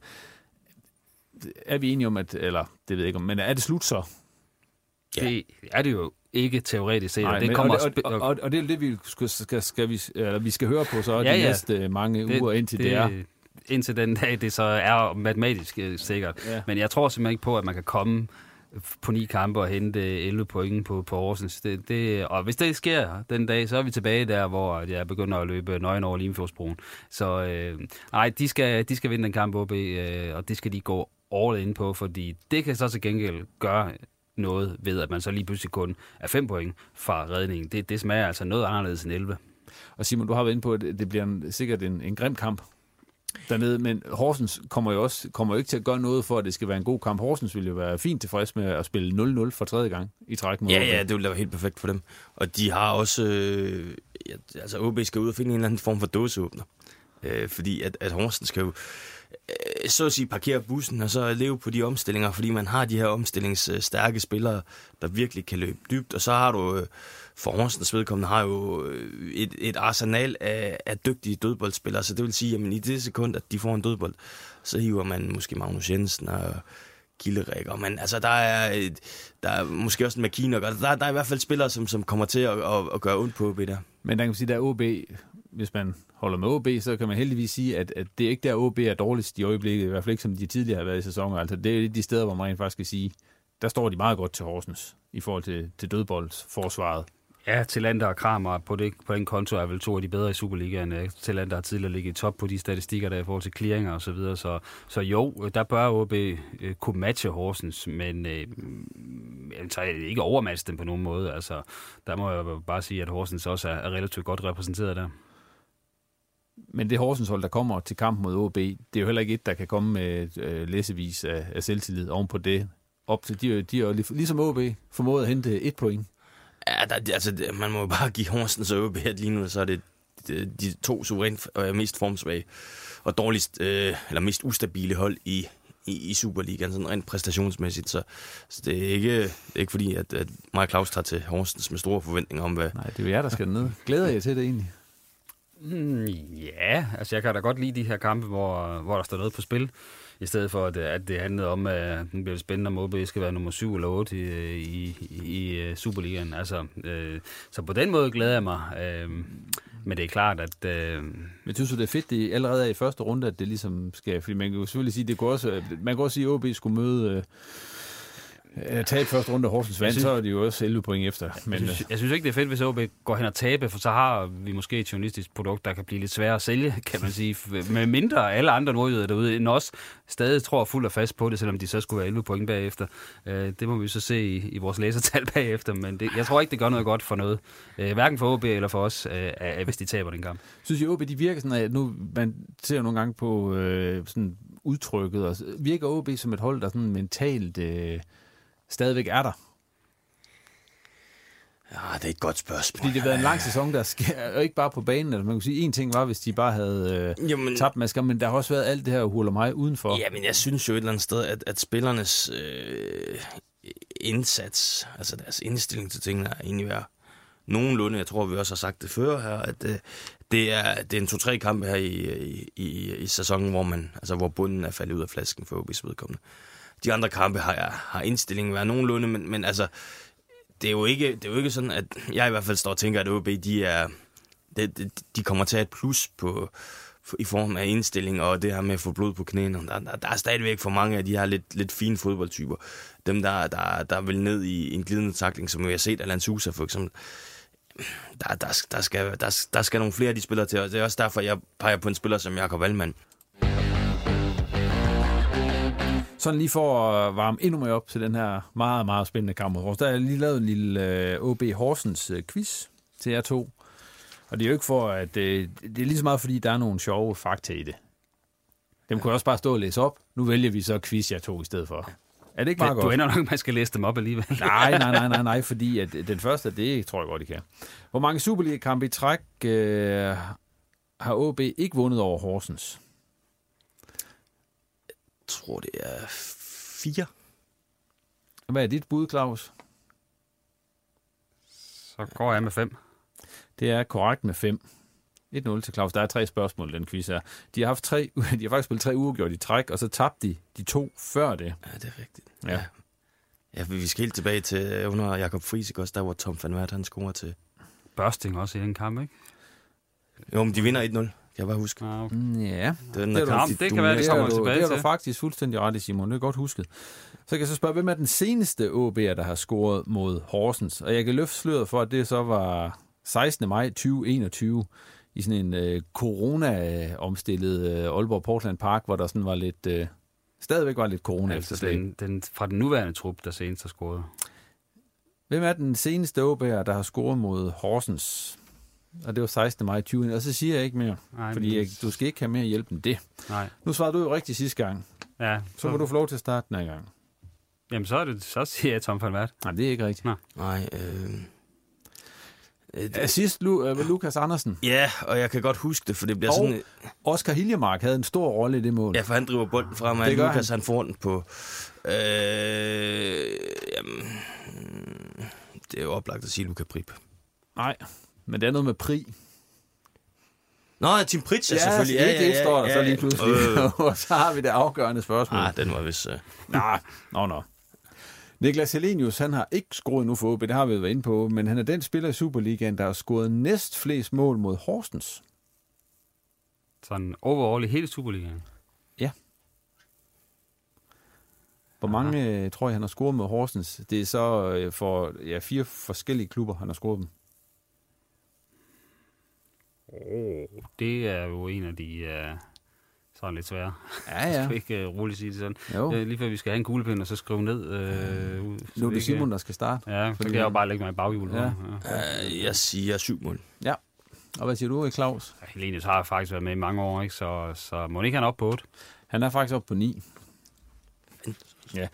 Er vi enige om, eller det ved jeg ikke om, men er det slut så? Ja. Det er det jo ikke teoretisk set. Nej, og det er det, vi skal høre på så de næste mange uger, indtil det er... Indtil den dag, det så er matematisk sikkert. Ja. Men jeg tror simpelthen ikke på, at man kan komme på 9 kampe og hente 11 point på Horsens. Og hvis det sker den dag, så er vi tilbage der, hvor jeg begynder at løbe nøgen over Limfjordsbroen. Så nej, de skal vinde den kamp OB, og det skal de gå all in på, fordi det kan så til gengæld gøre noget ved, at man så lige pludselig kun er 5 point fra redningen. Det smager altså noget anderledes end 11. Og Simon, du har været inde på, at det bliver sikkert en grim kamp dernede, men Horsens kommer jo ikke til at gøre noget for, at det skal være en god kamp. Horsens vil jo være fint tilfreds med at spille 0-0 for tredje gang i træk mod OB. Ja, det ville være helt perfekt for dem. Og de har også... altså, OB skal ud og finde en eller anden form for dåseåbner. Fordi at Horsens skal jo så at sige parkere bussen og så leve på de omstillinger, fordi man har de her omstillingsstærke spillere, der virkelig kan løbe dybt. Og så har du, for Horsens vedkommende, har jo et arsenal af dygtige dødboldspillere. Så det vil sige, at i det sekund, at de får en dødbold, så hiver man måske Magnus Jensen og Gillerik. Og man, altså, der er måske også en McKinnock, og der er i hvert fald spillere, som kommer til at gøre ondt på OB der. Men der kan man sige, der er OB... Hvis man holder med OB, så kan man heldigvis sige, at det er ikke der, OB er dårligst i øjeblikket, i hvert fald ikke som de tidligere har været i sæsoner. Altså, det er de steder, hvor man rent faktisk kan sige, der står de meget godt til Horsens i forhold til dødboldsforsvaret. Ja, Tillander og Kramer på den konto er vel to af de bedre i Superligaen. Tillander har tidligere ligget i top på de statistikker, der er i forhold til clearinger og så videre. Så jo, der bør OB kunne matche Horsens, men ikke overmatche dem på nogen måde. Altså, der må jeg bare sige, at Horsens også er relativt godt repræsenteret der. Men det Horsens hold, der kommer til kamp mod OB, det er jo heller ikke et, der kan komme med læsevis af selvtillid ovenpå det. Op til de er ligesom OB formået at hente et point. Ja, man må jo bare give Horsens og OB, at lige nu så er det de to suverænt mest formsvage og dårligst, eller mest ustabile hold i Superligaen, sådan rent præstationsmæssigt. Så det er ikke fordi, at Maja Claus tager til Horsens med store forventninger om, hvad... Nej, det er jer, der skal ned. Glæder jeg til det egentlig? Ja, altså jeg kan da godt lide de her kampe, hvor der står noget på spil, i stedet for at det handlede om, at den bliver spændende, om OB skal være nummer 7 eller 8 i Superligaen. Altså, så på den måde glæder jeg mig, men det er klart, at... Men synes du, det er fedt, det allerede er i første runde, at det ligesom skal... Fordi man kan jo selvfølgelig sige, man kan også sige, at OB skulle møde... Tab første runde af Horsens vand, så er de jo også 11 point efter. Men jeg synes ikke, det er fedt, hvis OB går hen og taber, for så har vi måske et journalistisk produkt, der kan blive lidt sværere at sælge, kan man sige. Med mindre alle andre nordjyder derude end os stadig tror fuldt og fast på det, selvom de så skulle være 11 point bagefter. Det må vi så se i vores læsertal bagefter, men jeg tror ikke, det gør noget godt for noget. Hverken for OB eller for os, hvis de taber den kamp. Synes I, OB de virker sådan, at nu, man ser nogle gange på sådan udtrykket, og virker OB som et hold, der sådan mentalt... stadigvæk er der? Ja, det er et godt spørgsmål. Fordi det har været en lang sæson, der sker, og ikke bare på banen. Altså, man kan sige, en ting var, hvis de bare havde tabt masker, men der har også været alt det her hurlumhej udenfor. Ja, men jeg synes jo et eller andet sted, at spillernes indsats, altså deres indstilling til tingene, er egentlig været nogenlunde. Jeg tror, vi også har sagt det før her, at det er en 2-3 kampe her i sæsonen, hvor man, altså hvor bunden er faldet ud af flasken for OB's vedkommende. De andre kampe har indstillingen været nogenlunde, men altså, det er jo ikke sådan, at jeg i hvert fald står og tænker, at OB, de kommer til at have et plus i form af indstilling, og det her med at få blod på knæene. Der er stadigvæk for mange af de her lidt fine fodboldtyper. Dem, der vil ned i en glidende takling, som vi har set af Lanzusa for eksempel. Der skal nogle flere af de spillere til, og det er også derfor, jeg peger på en spiller som Jakob Wallmann. Sådan lige for at varme endnu mere op til den her meget, meget spændende kamp mod Horsens. Der er lige lavet en lille OB Horsens quiz til jer to. Og det er jo ikke for, at det er lige så meget, fordi der er nogle sjove fakta i det. Dem kunne jeg også bare stå og læse op. Nu vælger vi så quiz jer to i stedet for. Er det ikke meget godt? Du ender nok, at man skal læse dem op alligevel. Nej, fordi at den første, det tror jeg godt, I kan. Hvor mange Superliga-kampe i træk har OB ikke vundet over Horsens? Jeg tror, det er 4. Hvad er dit bud, Claus? Så går jeg med 5. Det er korrekt med 5. 1-0 til Claus. Der er 3 spørgsmål i den quiz her. De har faktisk spillet 3 uafgjort i træk, og så tabte de 2 før det. Ja, det er rigtigt. Ja, vi skal helt tilbage til under Jakob Friis, også der, hvor Tom van Wert, han scorer til Børsting også i den kamp, ikke? Jo, men de vinder 1-0. Jeg bare husker. Ah, okay. Ja, det kan være, det kommer tilbage til. Det er du faktisk fuldstændig ret i, Simon. Det er godt husket. Så kan jeg så spørge, hvem er den seneste OB'er, der har scoret mod Horsens? Og jeg kan løfte sløret for, at det så var 16. maj 2021 i sådan en corona-omstillet Aalborg Portland Park, hvor der sådan var lidt, stadigvæk var lidt corona. Altså fra den nuværende trup, der senest har scoret. Hvem er den seneste OB'er, der har scoret mod Horsens? Og det var 16. maj 20. Og så siger jeg ikke mere. Nej, fordi du skal ikke have mere hjælp end det. Nej. Nu svarede du jo rigtigt sidste gang. Ja. Så må du få lov til at starte den her gang. Jamen, så siger jeg Tom van Wert. Nej, det er ikke rigtigt. Nej. Sidst Lukas Andersen. Ja, og jeg kan godt huske det, for det bliver og sådan... Oscar Hiljemark havde en stor rolle i det mål. Ja, for han driver bolden frem, og Lukas han får den på... Jamen, det er jo oplagt at sige Luka Prip. Nej, men det er noget med Pri. Nå, Tim Pritz, ja, selvfølgelig. Ja, det står der så lige pludselig. Og så har vi det afgørende spørgsmål. Nej, den var vist... Nå. Niklas Helenius, han har ikke scoret nu for OB, det har vi været inde på, men han er den spiller i Superligaen, der har scoret næst flest mål mod Horsens. Sådan overall i hele Superligaen? Ja. Hvor mange tror jeg, han har scoret mod Horsens? Det er så for 4 forskellige klubber, han har scoret dem. Det er jo en af de... Så er det lidt svære. Ja. Jeg skal ikke roligt sige det sådan. Lige før vi skal have en kuglepind og så skrive ned. Nu er det Simon, der skal starte. Ja, så kan jeg jo bare lægge mig i baghjulet. Ja. Jeg siger 7 mål. Ja. Og hvad siger du, Claus? Helenius har faktisk været med i mange år, ikke? Så må ikke han op på 8? Han er faktisk op på 9. Ja.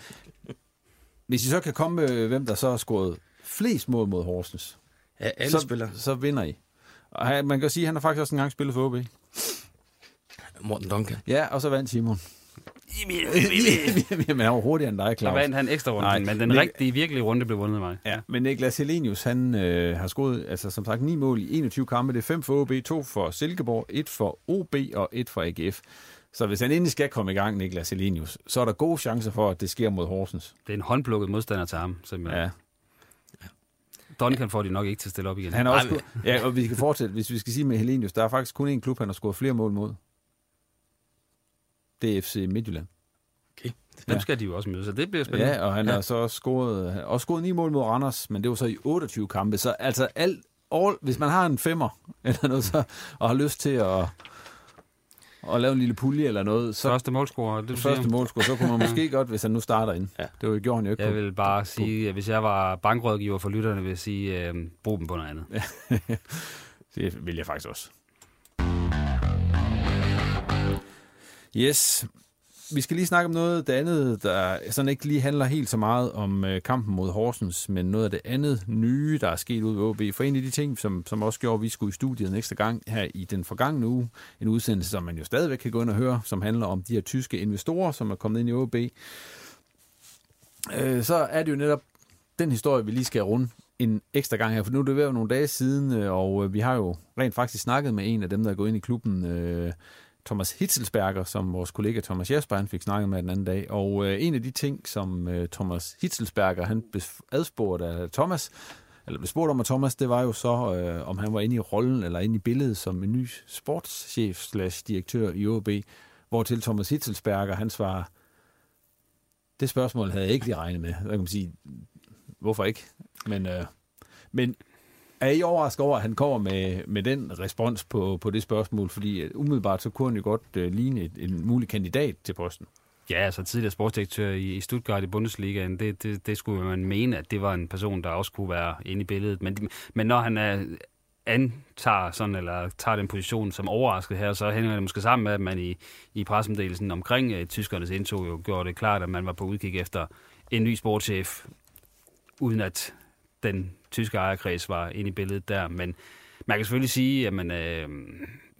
Hvis I så kan komme med, hvem der så har scoret flest mål mod Horsens, ja, alle så vinder I. Og man kan sige, at han har faktisk også engang spillet for OB. Morten Duncan. Ja, og så vandt Simon. Men han var hurtigere end dig, Claus. Så vandt han ekstra runde, men den rigtige, virkelige runde blev vundet af mig. Ja, men Niklas Helenius, han har scoret, altså som sagt, 9 mål i 21 kampe. Det er 5 for OB, 2 for Silkeborg, 1 for OB og 1 for AGF. Så hvis han endelig skal komme i gang, Niklas Helenius, så er der gode chancer for, at det sker mod Horsens. Det er en håndplukket modstander til ham, simpelthen. Ja. Duncan får de nok ikke til at stille op igen. Han også ja, og vi kan fortsætte, hvis vi skal sige med Helenius, der er faktisk kun én klub, han har scoret flere mål mod. Det er FC Midtjylland. Okay. Dem skal de jo også møde, så det bliver spændende. Ja, og han har så scoret 9 mål mod Randers, men det var så i 28 kampe. Så altså hvis man har en 5'er eller noget, så, og har lyst til at lave en lille pulje eller noget. Så Første målscorer, så kunne man måske godt, hvis han nu starter ind. Ja. Det var jo gjort han jo ikke. Jeg vil bare sige, at hvis jeg var bankrådgiver for lytterne, vil jeg sige, brug dem på noget andet. Det vil jeg faktisk også. Yes. Vi skal lige snakke om noget det andet, der sådan ikke lige handler helt så meget om kampen mod Horsens, men noget af det andet nye, der er sket ude ved OB. For en af de ting, som også gjorde, at vi skulle i studiet en ekstra gang her i den forgangne uge, en udsendelse, som man jo stadigvæk kan gå ind og høre, som handler om de her tyske investorer, som er kommet ind i OB. Så er det jo netop den historie, vi lige skal runde en ekstra gang her, for nu er det jo nogle dage siden, og vi har jo rent faktisk snakket med en af dem, der er gået ind i klubben, Thomas Hitzelsberger, som vores kollega Thomas Jesper, han fik snakket med den anden dag. Og en af de ting, som Thomas Hitzelsberger, han blev spurgt om af Thomas, det var jo så, om han var inde i rollen eller inde i billedet som en ny sportschef/direktør i OB, hvortil Thomas Hitzelsberger, han svarer, det spørgsmål havde jeg ikke lige regnet med. Så kan man sige, hvorfor ikke? Men er I overrasket over, at han kommer med den respons på det spørgsmål? Fordi umiddelbart så kunne han jo godt ligne en mulig kandidat til posten. Ja, altså tidligere sportsdirektør i Stuttgart i Bundesligaen, det skulle man mene, at det var en person, der også kunne være inde i billedet. Men når han tager den position som overrasket her, så hænger det måske sammen med, at man i pressemeddelelsen omkring tyskernes indtog jo gjorde det klart, at man var på udkig efter en ny sportschef, uden at den tyske ejerkreds var inde i billedet der, men man kan selvfølgelig sige, at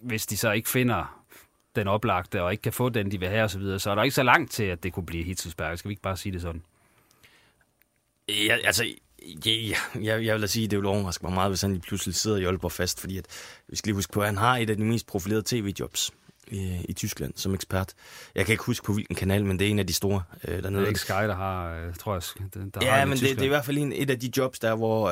hvis de så ikke finder den oplagte, og ikke kan få den, de vil have og så videre, så er der ikke så langt til, at det kunne blive Hitzelsberg. Skal vi ikke bare sige det sådan? Ja, altså, jeg vil da sige, at det vil overraske mig meget, hvis han lige pludselig sidder i Aalborg fast, fordi at, vi skal lige huske på, at han har et af de mest profilerede tv-jobs i Tyskland som ekspert. Jeg kan ikke huske på hvilken kanal, men det er en af de store dernede. Det er ikke Sky, der har, tror jeg. Ja, men det er i hvert fald et af de jobs, der hvor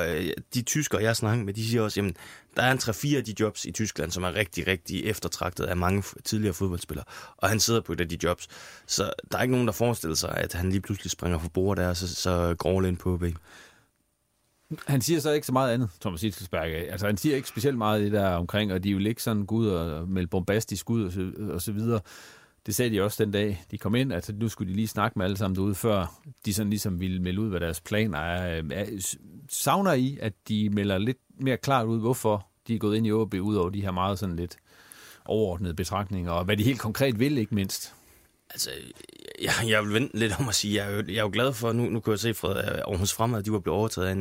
de tyskere, jeg snakker med, de siger også, jamen, der er en 3-4 af de jobs i Tyskland, som er rigtig, rigtig eftertragtet af mange tidligere fodboldspillere, og han sidder på et af de jobs. Så der er ikke nogen, der forestiller sig, at han lige pludselig springer for bordet der, og så gråler ind på OB. Han siger så ikke så meget andet, Thomas Hitzelsberger. Altså, han siger ikke specielt meget det der omkring, og de vil ikke sådan gå ud og melde bombastisk ud og så videre. Det sagde de også den dag, de kom ind. Altså, nu skulle de lige snakke med alle sammen derude, før de sådan ligesom ville melde ud, hvad deres planer er. Savner I, at de melder lidt mere klart ud, hvorfor de er gået ind i OB ud over de her meget sådan lidt overordnede betragtninger, og hvad de helt konkret vil, ikke mindst. Altså, jeg vil vente lidt om at sige, jeg er jo glad for, nu kan jeg se fra Aarhus Fremad, de var blevet overtaget af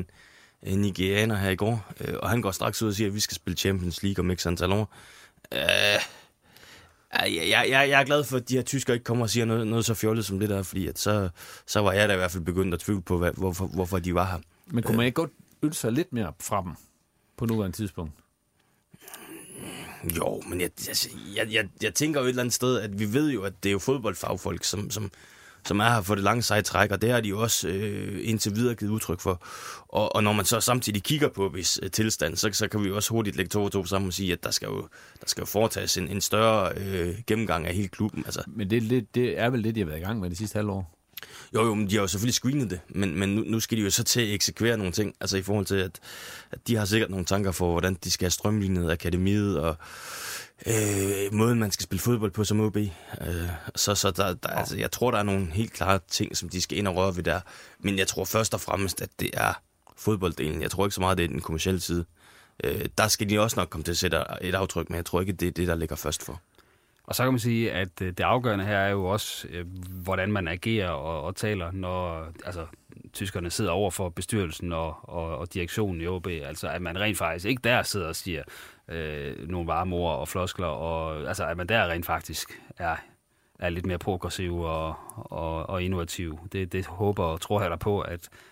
en nigerianer her i går, og han går straks ud og siger, at vi skal spille Champions League om x antal år. Jeg er glad for, at de her tyskere ikke kommer og siger noget så fjollet som det der, fordi at så var jeg da i hvert fald begyndt at tvivle på, hvorfor de var her. Men kunne man ikke godt ønske sig lidt mere fra dem på nuværende tidspunkt? Jo, men jeg tænker jo et eller andet sted, at vi ved jo, at det er jo fodboldfagfolk, som er her for det lange seje træk, og det har de jo også indtil videre givet udtryk for. Og når man så samtidig kigger på hvis tilstand, så kan vi jo også hurtigt lægge to og to sammen og sige, at der skal jo foretages en større gennemgang af hele klubben. Altså. Men det er vel det, de har været i gang med det sidste halvår? Jo, men de har jo selvfølgelig screenet det, men nu skal de jo så til at eksekvere nogle ting, altså i forhold til, at de har sikkert nogle tanker for, hvordan de skal have strømlignet akademiet, og måden, man skal spille fodbold på som OB. Altså, jeg tror, der er nogle helt klare ting, som de skal ind og røre ved der, men jeg tror først og fremmest, at det er fodbolddelen. Jeg tror ikke så meget, det er den kommercielle side. Der skal de også nok komme til at sætte et aftryk, men jeg tror ikke, det er det, der ligger først for. Og så kan man sige, at det afgørende her er jo også, hvordan man agerer og taler, når altså, tyskerne sidder over for bestyrelsen og direktionen i OB. Altså, at man rent faktisk ikke der sidder og siger nogle varme ord og floskler, og, altså, at man der rent faktisk er lidt mere progressiv og innovativ. Det håber og tror jeg der på,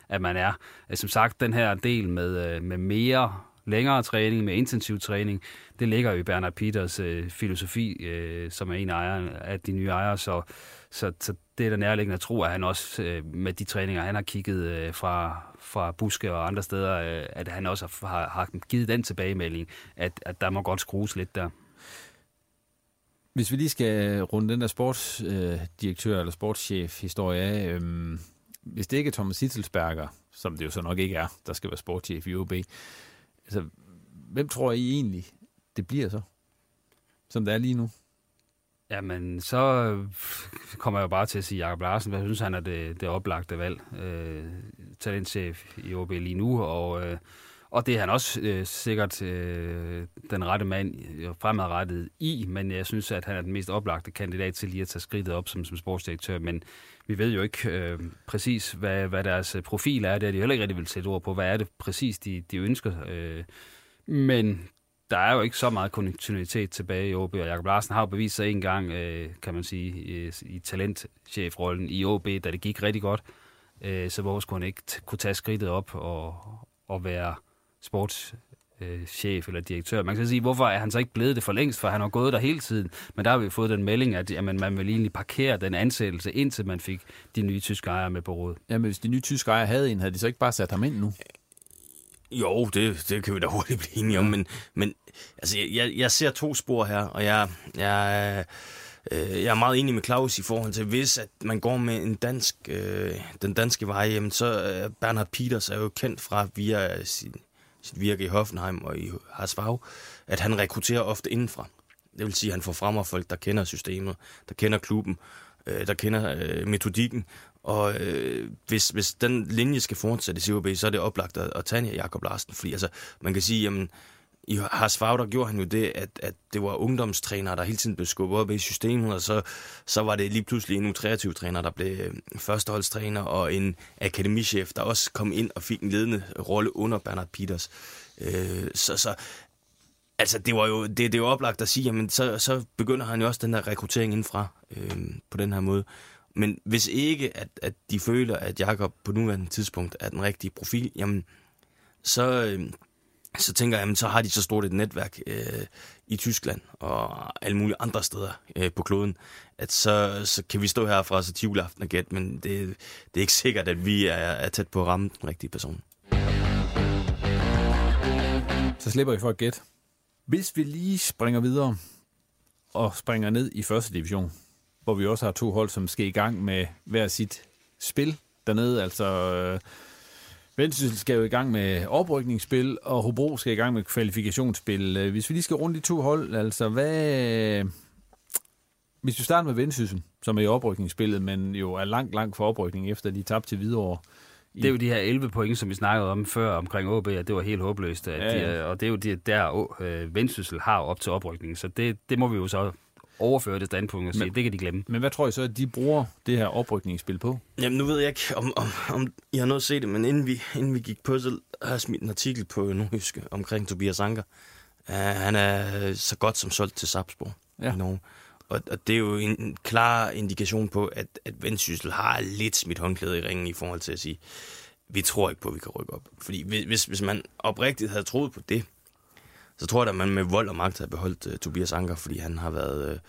at man er. Som sagt, den her del med mere længere træning, med intensiv træning, det ligger jo i Bernard Peters filosofi, som er en af de nye ejere, så det er der nærliggende at tro, at han også med de træninger, han har kigget fra Buske og andre steder, at han også har givet den tilbagemelding, at der må godt skrues lidt der. Hvis vi lige skal runde den der sportsdirektør eller sportschef-historie af, hvis det ikke er Thomas Hitzelsberger, som det jo så nok ikke er, der skal være sportschef i OB, altså, hvem tror I egentlig, det bliver så, som det er lige nu? Jamen, så kommer jeg jo bare til at sige Jakob Larsen, for jeg synes, han er det oplagte valg. Talentchef i OB lige nu, og det er han også sikkert den rette mand fremadrettet i, men jeg synes, at han er den mest oplagte kandidat til lige at tage skridtet op som sportsdirektør, men vi ved jo ikke præcis, hvad deres profil er. Det er de heller ikke rigtig vil sætte ord på. Hvad er det præcis, de ønsker? Men der er jo ikke så meget kontinuitet tilbage i OB, og Jakob Larsen har jo bevist sig en gang, kan man sige, i talentchefrollen i OB, da det gik rigtig godt. Så hvorfor skulle han ikke kunne tage skridtet op og være sportschef eller direktør? Man kan så sige, hvorfor er han så ikke blevet det for længst, for han har gået der hele tiden. Men der har vi fået den melding, at jamen, man vil egentlig parkere den ansættelse, indtil man fik de nye tyske ejere med på råd. Jamen, hvis de nye tyske ejere havde en, havde de så ikke bare sat ham ind nu? Jo, det kan vi da hurtigt blive enige om, men altså, jeg ser to spor her, og jeg er meget enig med Claus i forhold til, hvis at man går med den danske vej, jamen, så Bernhard Peters er jo kendt fra via sit virke i Hoffenheim og i Harsfag, at han rekrutterer ofte indenfra. Det vil sige, at han får frem af folk, der kender systemet, der kender klubben, der kender metodikken. Og hvis den linje skal fortsætte i OB, så er det oplagt at tage Jakob Larsen. Fordi altså, man kan sige, jamen, i Harsfag, der gjorde han jo det, at det var ungdomstrænere, der hele tiden blev skubbet op i systemet, og så var det lige pludselig en U23-træner, der blev førsteholdstræner, og en akademichef, der også kom ind og fik en ledende rolle under Bernhard Peters. Altså, det var jo det er jo oplagt at sige, jamen, så begynder han jo også den der rekruttering indfra på den her måde. Men hvis ikke, at de føler, at Jakob på nuværende tidspunkt er den rigtige profil, jamen, så tænker jeg, så har de så stort et netværk i Tyskland og alle mulige andre steder på kloden, at så kan vi stå herfra så tivolaften og gætte, men det er ikke sikkert, at vi er tæt på at ramme den rigtige person. Så slipper I for at gætte. Hvis vi lige springer videre og springer ned i første division, hvor vi også har to hold, som skal i gang med hver sit spil dernede, altså Vendsyssel skal jo i gang med oprykningsspil, og Hobro skal i gang med kvalifikationsspil. Hvis vi lige skal rundt de to hold, altså hvis vi starter med Vendsyssel, som er i oprykningsspillet, men jo er langt, langt for oprykning, efter de tabte til Hvidovre Det er jo de her 11 point, som vi snakkede om før omkring AaB, og det var helt håbløst. Og det er jo der Vendsyssel har op til oprykningen, så det må vi jo så overføre det standpunkt og sige, det kan de glemme. Men hvad tror I så, at de bruger det her oprykningsspil på? Jamen nu ved jeg ikke, om I har noget at se det, men inden vi gik på, så har jeg smidt en artikel på Nordjysk omkring Tobias Anker. Han er så godt som solgt til Sarpsborg i Norge. Og det er jo en klar indikation på, at Vendsyssel har lidt smidt håndklæde i ringen i forhold til at sige, vi tror ikke på, at vi kan rykke op. Fordi hvis man oprigtigt havde troet på det, så tror jeg, at man med vold og magt havde beholdt Tobias Anker, fordi han har været...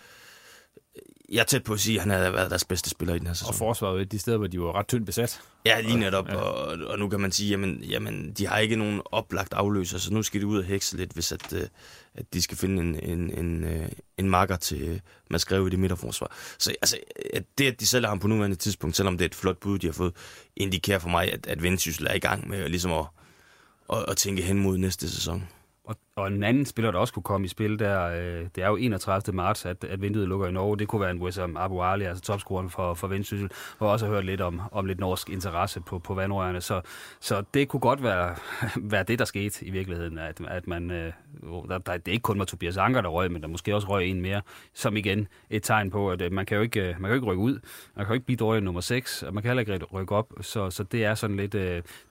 jeg er tæt på at sige, at han har været deres bedste spiller i den her sæson. Og forsvaret er de steder, hvor de var ret tyndt besat. Ja, lige netop. Ja. Og nu kan man sige, jamen, de har ikke nogen oplagt afløser, så nu skal de ud og hekse lidt, hvis at de skal finde en marker til Mads Greve i det midterforsvar. Så altså, at de sælger ham på nuværende tidspunkt, selvom det er et flot bud, de har fået, indikerer for mig, at Vendsyssel er i gang med ligesom at tænke hen mod næste sæson. Og en anden spiller, der også kunne komme i spil, det er jo 31. marts, at vinduet lukker i Norge. Det kunne være en Wissam Abu Ali, altså topscoreren for Vendsyssel, hvor jeg også har hørt lidt om lidt norsk interesse på vandrørene. Så det kunne godt være det, der skete i virkeligheden, at man, det ikke kun var Tobias Anker, der røg, men der måske også røg en mere, som igen et tegn på, at man kan jo ikke rykke ud, man kan jo ikke blive dårlig nummer 6, og man kan heller ikke rykke op, så det er sådan lidt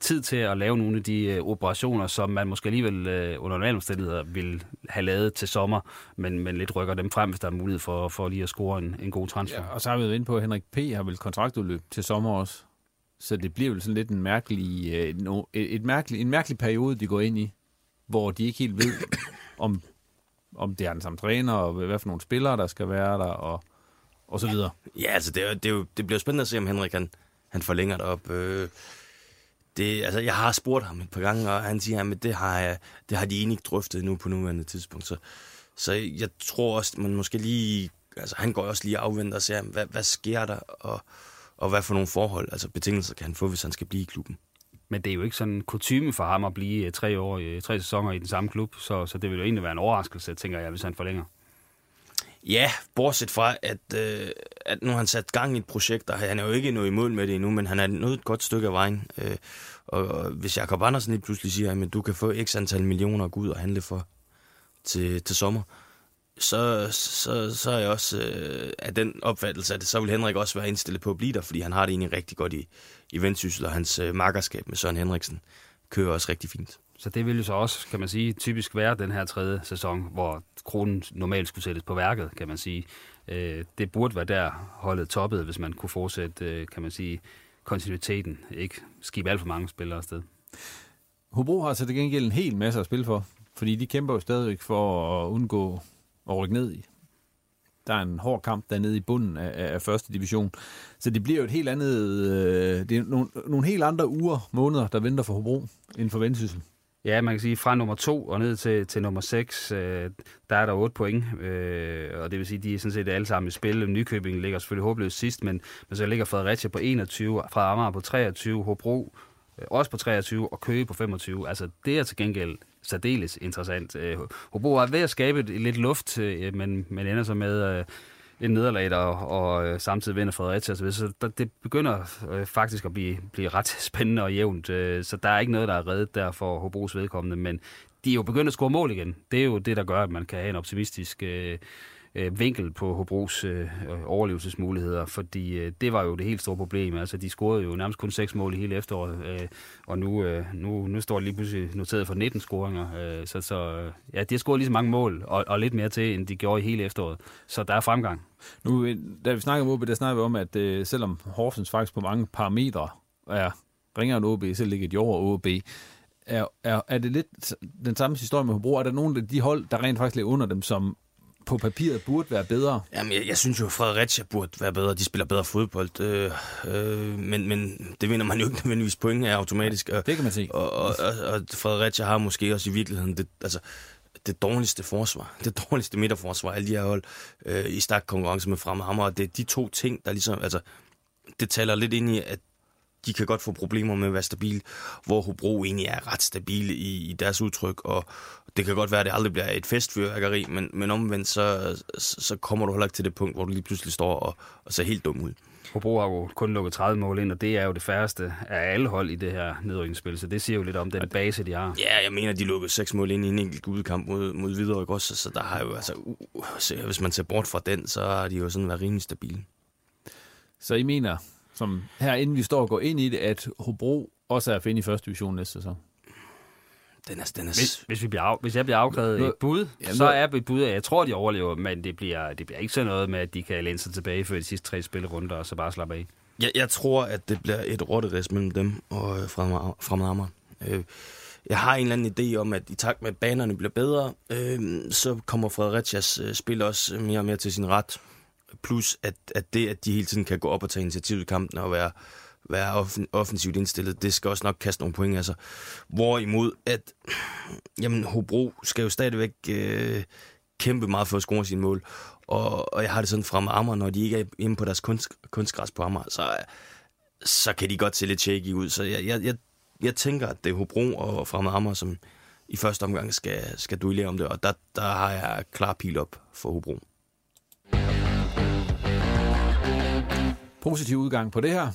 tid til at lave nogle af de operationer, som man måske alligevel under normale omstændigheder vil have lavet til sommer, men lidt rykker dem frem, hvis der er mulighed for lige at score en god transfer. Ja, og så har vi været inde på, at Henrik P. har vel kontraktudløb til sommer også, så det bliver vel sådan lidt en mærkelig periode, de går ind i, hvor de ikke helt ved, om det er den samme træner, og hvad for nogle spillere, der skal være der, og så videre. Ja, altså det bliver spændende at se, om Henrik han forlænger det op. Jeg har spurgt ham et par gange, og han siger, at det har de egentlig ikke drøftet nu på nuværende tidspunkt. Så jeg tror også, man måske lige... Altså, han går også lige og afventer og ser, hvad sker der, og hvad for nogle forhold, altså betingelser kan han få, hvis han skal blive i klubben. Men det er jo ikke sådan kutyme for ham at blive 3 sæsoner i den samme klub, så det vil jo egentlig være en overraskelse, tænker jeg, hvis han forlænger. Ja, bortset fra, at nu har han sat gang i et projekt, og han er jo ikke nået i mål med det endnu, men han er nået et godt stykke af vejen. Og hvis Jakob Andersen lige pludselig siger, at du kan få x antal millioner at gå ud og handle for til sommer, så er jeg også af den opfattelse, at så vil Henrik også være indstillet på at blive der, fordi han har det egentlig rigtig godt i Vendsyssel, og hans makkerskab med Søren Henriksen kører også rigtig fint. Så det vil jo så også, kan man sige, typisk være den her 3. sæson, hvor kronen normalt skulle sættes på værket, kan man sige. Det burde være der holdet toppet, hvis man kunne fortsætte, kan man sige, kontinuiteten. Ikke skibe alt for mange spillere afsted. Hobro har så til gengæld en hel masse at spille for, fordi de kæmper jo stadigvæk for at undgå at rykke ned i. Der er en hård kamp dernede i bunden af første division. Så det bliver jo et helt andet... det er nogle helt andre uger, måneder, der venter for Hobro end for Vendsyssel. Ja, man kan sige, fra nummer 2 og ned til nummer 6, der er der 8 point, og det vil sige, de er sådan set alle sammen i spil. Nykøbing ligger selvfølgelig håbløst sidst, men så ligger Fredericia på 21, fra Amager på 23, Hobro også på 23 og Køge på 25. Altså, det er til gengæld særdeles interessant. Hobro er ved at skabe lidt luft, men ender så med... en nederlag og samtidig vinder Fredericia, så det begynder faktisk at blive ret spændende og jævnt, så der er ikke noget, der er reddet der for Hobros vedkommende, men de er jo begyndt at score mål igen. Det er jo det, der gør, at man kan have en optimistisk vinkel på Hobros overlevelsesmuligheder, fordi det var jo det helt store problem. Altså, de scorede jo nærmest kun 6 mål i hele efteråret, og nu står det lige pludselig noteret for 19 scoringer. Så de har scoret lige så mange mål, og lidt mere til, end de gjorde i hele efteråret. Så der er fremgang. Nu, da vi snakker om OB, der snakker vi om, at selvom Horsens faktisk på mange parametre er ringere end OB, så ligger de over OB. Er det lidt den samme historie med Hobro? Er der nogen af de hold, der rent faktisk ligger under dem, som på papiret burde være bedre? Jamen, jeg synes jo, at Fredericia burde være bedre. De spiller bedre fodbold. Men det vinder man jo ikke nødvendigvis point af automatisk. Og, det kan man se. Og Fredericia har måske også i virkeligheden det dårligste forsvar. Det dårligste midterforsvar. Alle de her hold i stærk konkurrence med Fremad Amager. Det er de to ting, der ligesom... Altså, det taler lidt ind i, at de kan godt få problemer med at være stabil, hvor Hobro egentlig er ret stabile i deres udtryk, og det kan godt være, at det aldrig bliver et festfyrværkeri, men omvendt, så kommer du heller ikke til det punkt, hvor du lige pludselig står og ser helt dum ud. Hobro har jo kun lukket 30 mål ind, og det er jo det færreste af alle hold i det her nedrykningsspil, så det siger jo lidt om den base, de har. Ja, jeg mener, de lukkede 6 mål ind i en enkelt udekamp mod Hvidovre også, så der har jo altså, hvis man ser bort fra den, så har de jo sådan været rimelig stabile. Så I mener, som her inden vi står og går ind i det, at Hobro også er at finde i første division næste sæson? Den er... Hvis jeg bliver afkrævet et bud, så er et bud, at jeg tror, de overlever, men det bliver ikke sådan noget med, at de kan læne sig tilbage før de sidste 3 spillerunder, og så bare slappe af. Jeg tror, at det bliver et rotterist mellem dem og Fremad Amager. Jeg har en eller anden idé om, at i takt med, at banerne bliver bedre, så kommer Fredericias spil også mere og mere til sin ret. Plus, at de hele tiden kan gå op og tage initiativ i kampen og være offensivt indstillet, det skal også nok kaste nogle point af sig. Hvorimod, at Hobro skal jo stadigvæk kæmpe meget for at score sine mål. Og jeg har det sådan fra Amager, når de ikke er inde på deres kunstgræs på Amager, så kan de godt se lidt shaky ud. Så jeg tænker, at det er Hobro og fra Amager, som i første omgang skal duellere om det, og der har jeg klar pil op for Hobro. Positiv udgang på det her.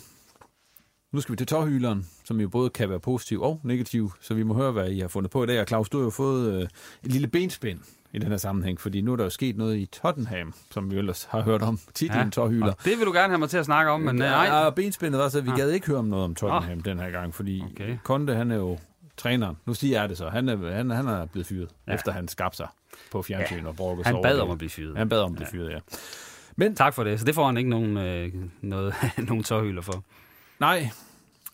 Nu skal vi til tårhyleren, som jo både kan være positiv og negativ, så vi må høre, hvad I har fundet på i dag. Og Claus, du har jo fået et lille benspænd i den her sammenhæng, fordi nu er der jo sket noget i Tottenham, som vi ellers har hørt om tit i en tårhyler. Det vil du gerne have mig til at snakke om, men nej. Og benspændet var så, vi gad ikke høre om noget om Tottenham den her gang, fordi Conte, han er jo træneren. Nu siger jeg det så. Han er blevet fyret, efter han skabte sig på fjernsyn og brokkede sig over. Han bad om at blive fyret. Han bad om at blive fyret, ja. Men tak for det. Så det får han ikke nogen nogen tårhyler for. Nej.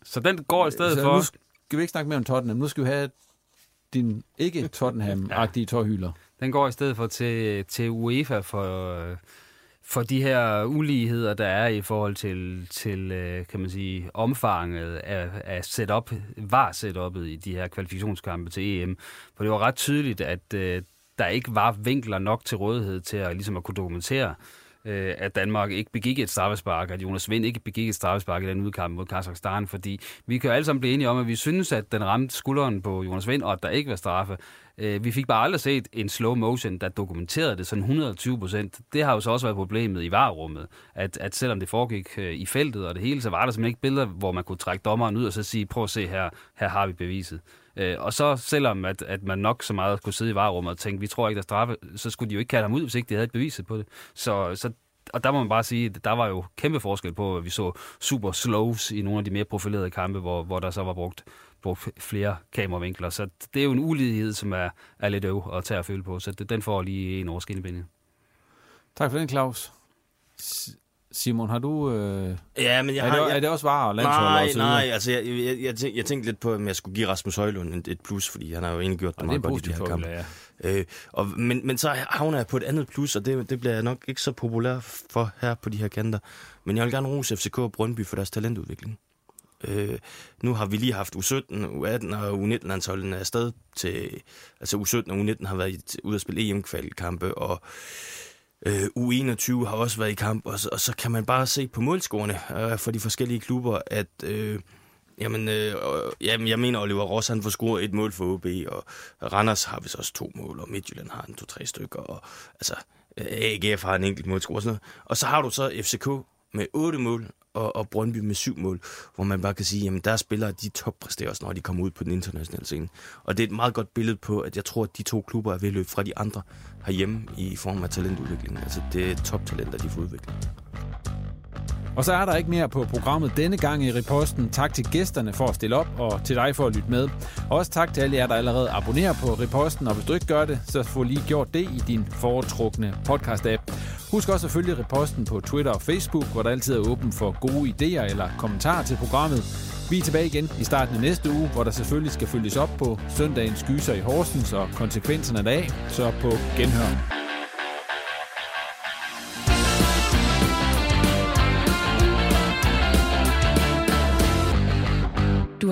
Så den går i stedet for... Nu skal vi ikke snakke mere om Tottenham. Nu skal vi have din ikke-Tottenham-agtige tårhyler. Den går i stedet for til UEFA for de her uligheder, der er i forhold til kan man sige, omfanget af setup, var setupet i de her kvalifikationskampe til EM. For det var ret tydeligt, at der ikke var vinkler nok til rådighed til at, ligesom at kunne dokumentere, at Danmark ikke begik et straffespark, at Jonas Vind ikke begik et straffespark i den udkamp mod Kazakhstan, fordi vi kan jo alle sammen blive enige om, at vi synes, at den ramte skulderen på Jonas Vind, og at der ikke var straffe. Vi fik bare aldrig set en slow motion, der dokumenterede det sådan 120%. Det har jo så også været problemet i VAR-rummet, at selvom det foregik i feltet og det hele, så var der simpelthen ikke billeder, hvor man kunne trække dommeren ud og så sige, prøv at se her har vi beviset. Og så selvom at man nok så meget kunne sidde i varerummet og tænke, vi tror ikke, der straffe, så skulle de jo ikke kalde ham ud, hvis ikke de havde et beviset på det. Og der må man bare sige, at der var jo kæmpe forskel på, at vi så super slows i nogle af de mere profilerede kampe, hvor der så var brugt flere kameravinkler. Så det er jo en ulighed, som er lidt øv at tage og føle på. Så den får lige en overskinnebinde. Tak for den, Claus. Simon, har du... Ja, men er det også varer og landsholdet? Nej, altså jeg tænkte lidt på, om jeg skulle give Rasmus Højlund et plus, fordi han har jo egentlig gjort det meget godt i de her kampe. Men så havner jeg på et andet plus, og det bliver jeg nok ikke så populær for her på de her kanter. Men jeg vil gerne rose FCK og Brøndby for deres talentudvikling. Nu har vi lige haft U17, U18 og U19-landsholdene afsted til... Altså U17 og U19 har været ude at spille EM-kvalkampe, og... U21 har også været i kamp, og så kan man bare se på målscorerne for de forskellige klubber, at jeg mener, Oliver Ross, han får scoret et mål for OB, og Randers har vist også 2 mål, og Midtjylland har en 2-3 stykker, og altså AGF har en enkelt målscore og sådan noget. Og så har du så FCK med 8 mål, og Brøndby med 7 mål, hvor man bare kan sige, jamen der spiller de toppræsterer også, når de kommer ud på den internationale scene. Og det er et meget godt billede på, at jeg tror, at de 2 klubber er ved at løbe fra de andre herhjemme i form af talentudvikling. Altså det er toptalenter, de får udviklet. Og så er der ikke mere på programmet denne gang i Riposten. Tak til gæsterne for at stille op, og til dig for at lytte med. Også tak til alle jer, der allerede abonnerer på Riposten, og hvis du ikke gør det, så få lige gjort det i din foretrukne podcast-app. Husk også at følge Riposten på Twitter og Facebook, hvor der altid er åben for gode idéer eller kommentarer til programmet. Vi er tilbage igen i starten af næste uge, hvor der selvfølgelig skal følges op på søndagens gyser i Horsens og konsekvenserne af. Så på genhør. Du